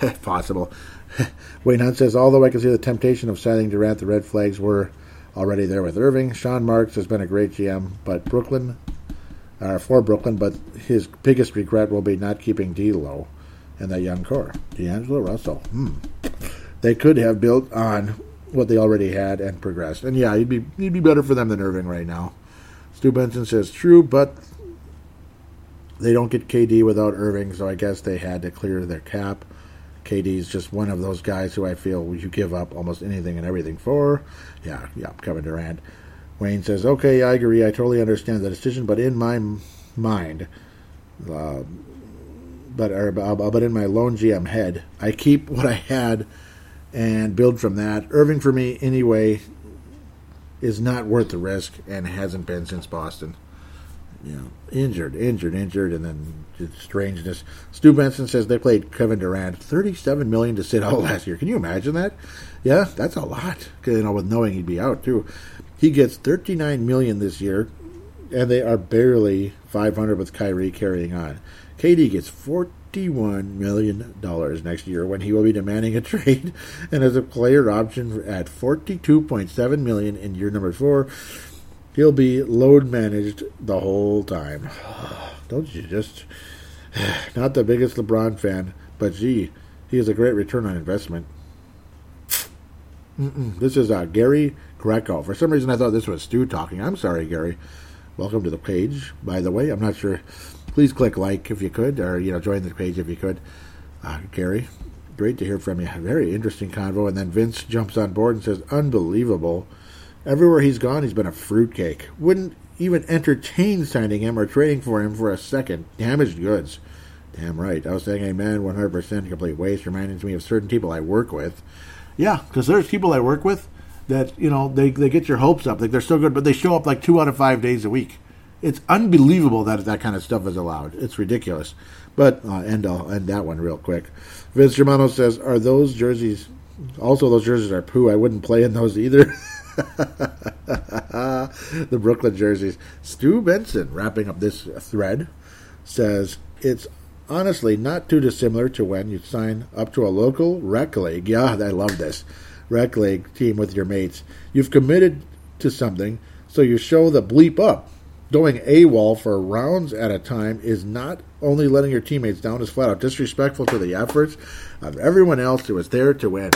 if possible. Wayne Hunt says, although I can see the temptation of signing Durant, the red flags were already there with Irving. Sean Marks has been a great GM, but for Brooklyn, but his biggest regret will be not keeping D'Lo and that young core. D'Angelo Russell. They could have built on what they already had and progressed. And yeah, it'd be better for them than Irving right now. Stu Benson says, true, but they don't get KD without Irving, so I guess they had to clear their cap. KD's just one of those guys who I feel you give up almost anything and everything for. Yeah, Kevin Durant. Wayne says, okay, I agree. I totally understand the decision, but in my mind... But in my lone GM head, I keep what I had and build from that. Irving, for me, anyway, is not worth the risk and hasn't been since Boston. Injured, and then strangeness. Stu Benson says they played Kevin Durant $37 million to sit out last year. Can you imagine that? Yeah, that's a lot, with knowing he'd be out, too. He gets $39 million this year, and they are barely $500 with Kyrie carrying on. KD gets $41 million next year when he will be demanding a trade and has a player option at $42.7 million in year number 4. He'll be load managed the whole time. Don't you just... Not the biggest LeBron fan, but gee, he has a great return on investment. This is Gary Greco. For some reason I thought this was Stu talking. I'm sorry, Gary. Welcome to the page, by the way. I'm not sure... Please click like if you could, or join the page if you could. Gary, great to hear from you. Very interesting convo. And then Vince jumps on board and says, unbelievable. Everywhere he's gone, he's been a fruitcake. Wouldn't even entertain signing him or trading for him for a second. Damaged goods. Damn right. I was saying amen, 100% complete waste. Reminds me of certain people I work with. Yeah, because there's people I work with that, they get your hopes up. Like they're so good, but they show up like 2 out of 5 days a week. It's unbelievable that that kind of stuff is allowed. It's ridiculous. But, and I'll end that one real quick. Vince Germano says, are those jerseys... Also, those jerseys are poo. I wouldn't play in those either. The Brooklyn jerseys. Stu Benson, wrapping up this thread, says, it's honestly not too dissimilar to when you sign up to a local rec league. Yeah, I love this. Rec league team with your mates. You've committed to something, so you show the bleep up. Going AWOL for rounds at a time is not only letting your teammates down, it's flat out disrespectful to the efforts of everyone else who was there to win.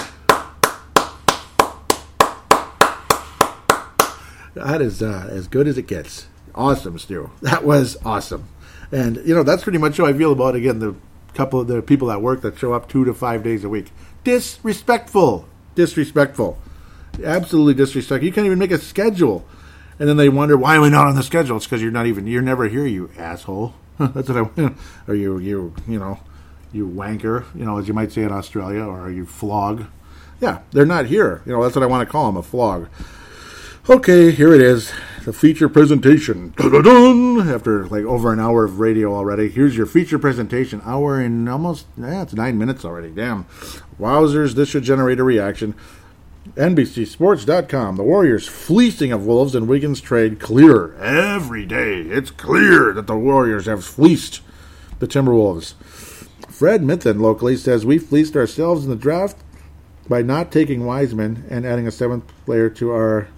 That is as good as it gets. Awesome, Stu. That was awesome. And, that's pretty much how I feel about, again, the couple of the people at work that show up 2 to 5 days a week. Disrespectful. Absolutely disrespectful. You can't even make a schedule. And then they wonder, why are we not on the schedule? It's because you're never here, you asshole. That's what I, or you wanker, as you might say in Australia, or you flog. Yeah, they're not here. That's what I want to call them, a flog. Okay, here it is, the feature presentation. Dun-dun-dun! After over an hour of radio already, here's your feature presentation. Hour and almost, it's 9 minutes already, damn. Wowzers, this should generate a reaction. NBCSports.com, the Warriors' fleecing of Wolves and Wiggins trade clearer. Every day, it's clear that the Warriors have fleeced the Timberwolves. Fred Mithun locally says, we fleeced ourselves in the draft by not taking Wiseman and adding a seventh player to our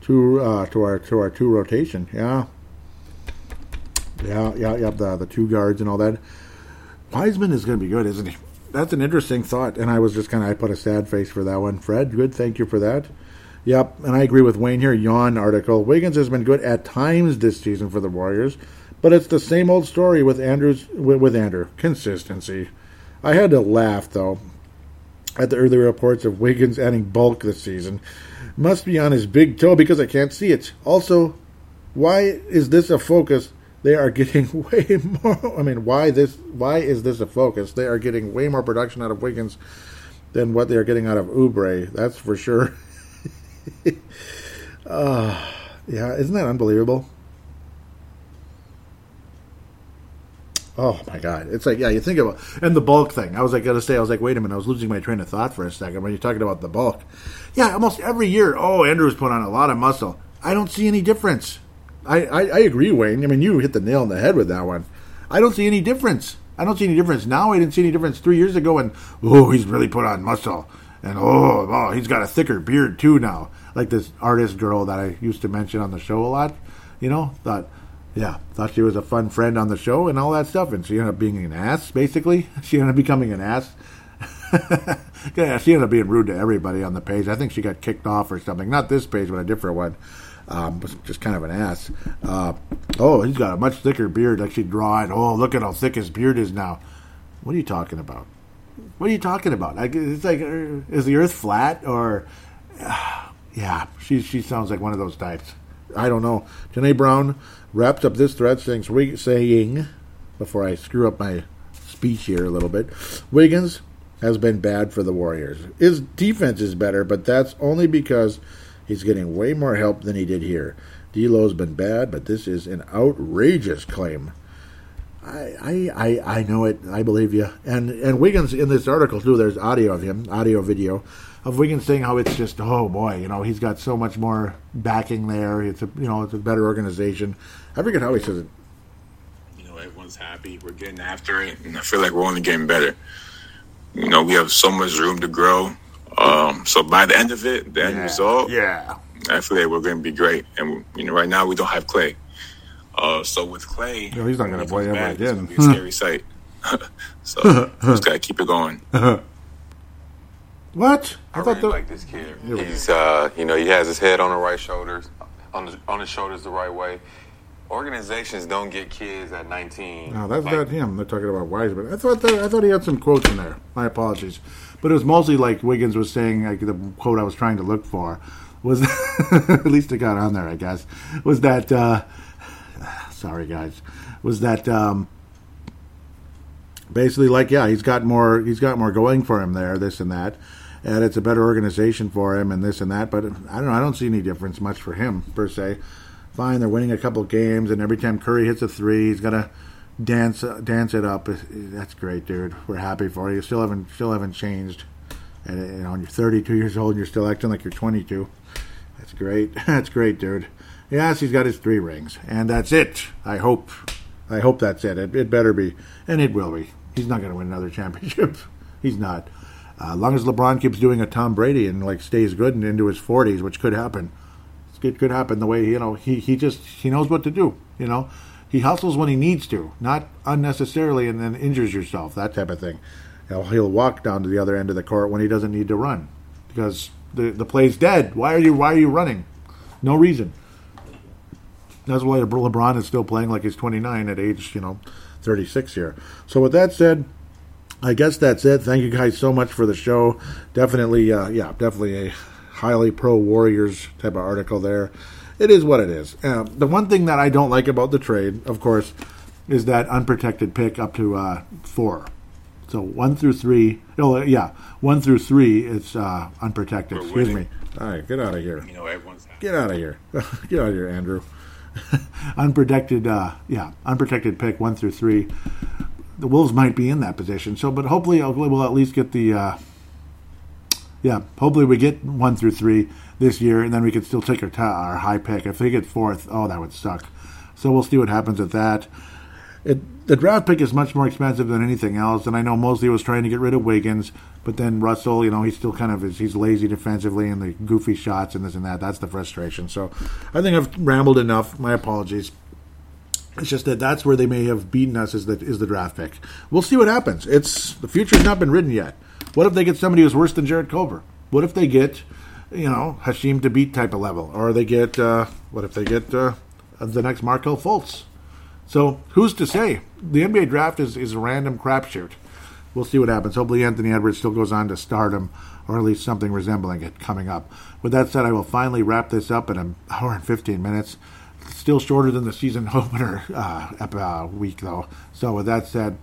two rotation. Yeah. The two guards and all that. Wiseman is going to be good, isn't he? That's an interesting thought, and I was just I put a sad face for that one. Fred, good, thank you for that. Yep, and I agree with Wayne here. Yawn article. Wiggins has been good at times this season for the Warriors, but it's the same old story with Andrew. Consistency. I had to laugh, though, at the early reports of Wiggins adding bulk this season. Must be on his big toe because I can't see it. Also, why is this a focus? They are getting way more... why is this a focus? They are getting way more production out of Wiggins than what they are getting out of Oubre. That's for sure. Yeah, isn't that unbelievable? Oh, my God. It's like, yeah, you think about... And the bulk thing. Wait a minute. I was losing my train of thought for a second when you're talking about the bulk. Yeah, almost every year, Andrew's put on a lot of muscle. I don't see any difference. I agree, Wayne. You hit the nail on the head with that one. I don't see any difference. Now I didn't see any difference 3 years ago. And, he's really put on muscle. And, he's got a thicker beard, too, now. Like this artist girl that I used to mention on the show a lot. Thought she was a fun friend on the show and all that stuff. And she ended up being an ass, basically. She ended up becoming an ass. Yeah, she ended up being rude to everybody on the page. I think she got kicked off or something. Not this page, but a different one. Was just kind of an ass. He's got a much thicker beard. Like she'd draw it. Look at how thick his beard is now. What are you talking about? It's like, is the earth flat? Or, yeah, she sounds like one of those types. I don't know. Janae Brown wrapped up this thread saying, before I screw up my speech here a little bit, Wiggins has been bad for the Warriors. His defense is better, but that's only because he's getting way more help than he did here. D'Lo's been bad, but this is an outrageous claim. I know it. I believe you. And Wiggins, in this article, too, there's video of Wiggins saying how it's just, he's got so much more backing there. It's a, it's a better organization. I forget how he says it. Everyone's happy. We're getting after it, and I feel like we're only getting better. We have so much room to grow. So by the end of it, the end result, I feel like we're going to be great. And, right now we don't have Clay. So with Clay, he's not going to play ever again. It's going to be a scary sight. So just got to keep it going. What? I really like this kid. He's, he has his head on the right shoulders, on his shoulders the right way. Organizations don't get kids at 19. No, that's not him. They're talking about Wiseman. I thought he had some quotes in there. My apologies. But it was mostly like Wiggins was saying, like the quote I was trying to look for was, at least it got on there, I guess, was that, sorry guys, was that basically like, he's got more going for him there, this and that, and it's a better organization for him and this and that, but I don't know, I don't see any difference much for him, per se. Fine, they're winning a couple games, and every time Curry hits a three, he's got to dance it up. That's great, dude. We're happy for you. Still haven't changed. And you're 32 years old and you're still acting like you're 22. That's great. That's great, dude. Yes, he's got his three rings, and that's it. I hope that's it. It better be, and it will be. He's not going to win another championship. He's not. As long as LeBron keeps doing a Tom Brady and stays good and into his 40s, which could happen. It could happen the way he knows what to do. He hustles when he needs to, not unnecessarily, and then injures yourself, that type of thing. He'll walk down to the other end of the court when he doesn't need to run because the play's dead. Why are you running? No reason. That's why LeBron is still playing like he's 29 at age 36 here. So with that said, I guess that's it. Thank you guys so much for the show. Definitely a highly pro-Warriors type of article there. It is what it is. The one thing that I don't like about the trade, of course, is that unprotected pick up to 4. So 1 through 3. 1 through 3 is unprotected. Excuse me. All right, get out of here. Everyone's happy. Get out of here. Get out of here, Andrew. Unprotected pick 1 through 3. The Wolves might be in that position. So, but hopefully, we'll at least get the. Hopefully we get 1 through 3 this year, and then we could still take our high pick. If they get 4th, that would suck. So we'll see what happens at that. The draft pick is much more expensive than anything else, and I know Mosley was trying to get rid of Wiggins, but then Russell, he's still kind of he's lazy defensively and the goofy shots and this and that. That's the frustration. So I think I've rambled enough. My apologies. It's just that's where they may have beaten us is the draft pick. We'll see what happens. The future's not been written yet. What if they get somebody who's worse than Jarrett Culver? What if they get, Hashim to beat type of level? Or they get, what if they get the next Markelle Fultz? So who's to say? The NBA draft is a random crapshoot. We'll see what happens. Hopefully Anthony Edwards still goes on to stardom, or at least something resembling it coming up. With that said, I will finally wrap this up in an hour and 15 minutes. Still shorter than the season opener week, though. So with that said,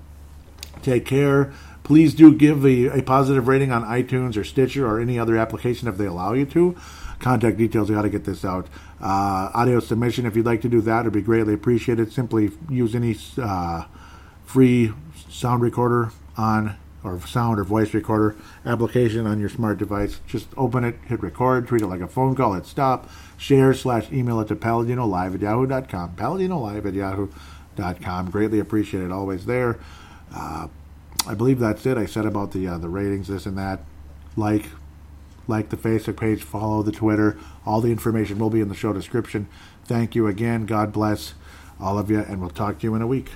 take care. Please do give a positive rating on iTunes or Stitcher or any other application if they allow you to. Contact details, how to get this out. Audio submission, if you'd like to do that, would be greatly appreciated. Simply use any free sound recorder or sound or voice recorder application on your smart device. Just open it, hit record, treat it like a phone call, hit stop, share /email it to paladinolive@yahoo.com. paladinolive@yahoo.com. Greatly appreciated always there. I believe that's it. I said about the ratings, this and that. Like the Facebook page, follow the Twitter. All the information will be in the show description. Thank you again. God bless all of you, and we'll talk to you in a week.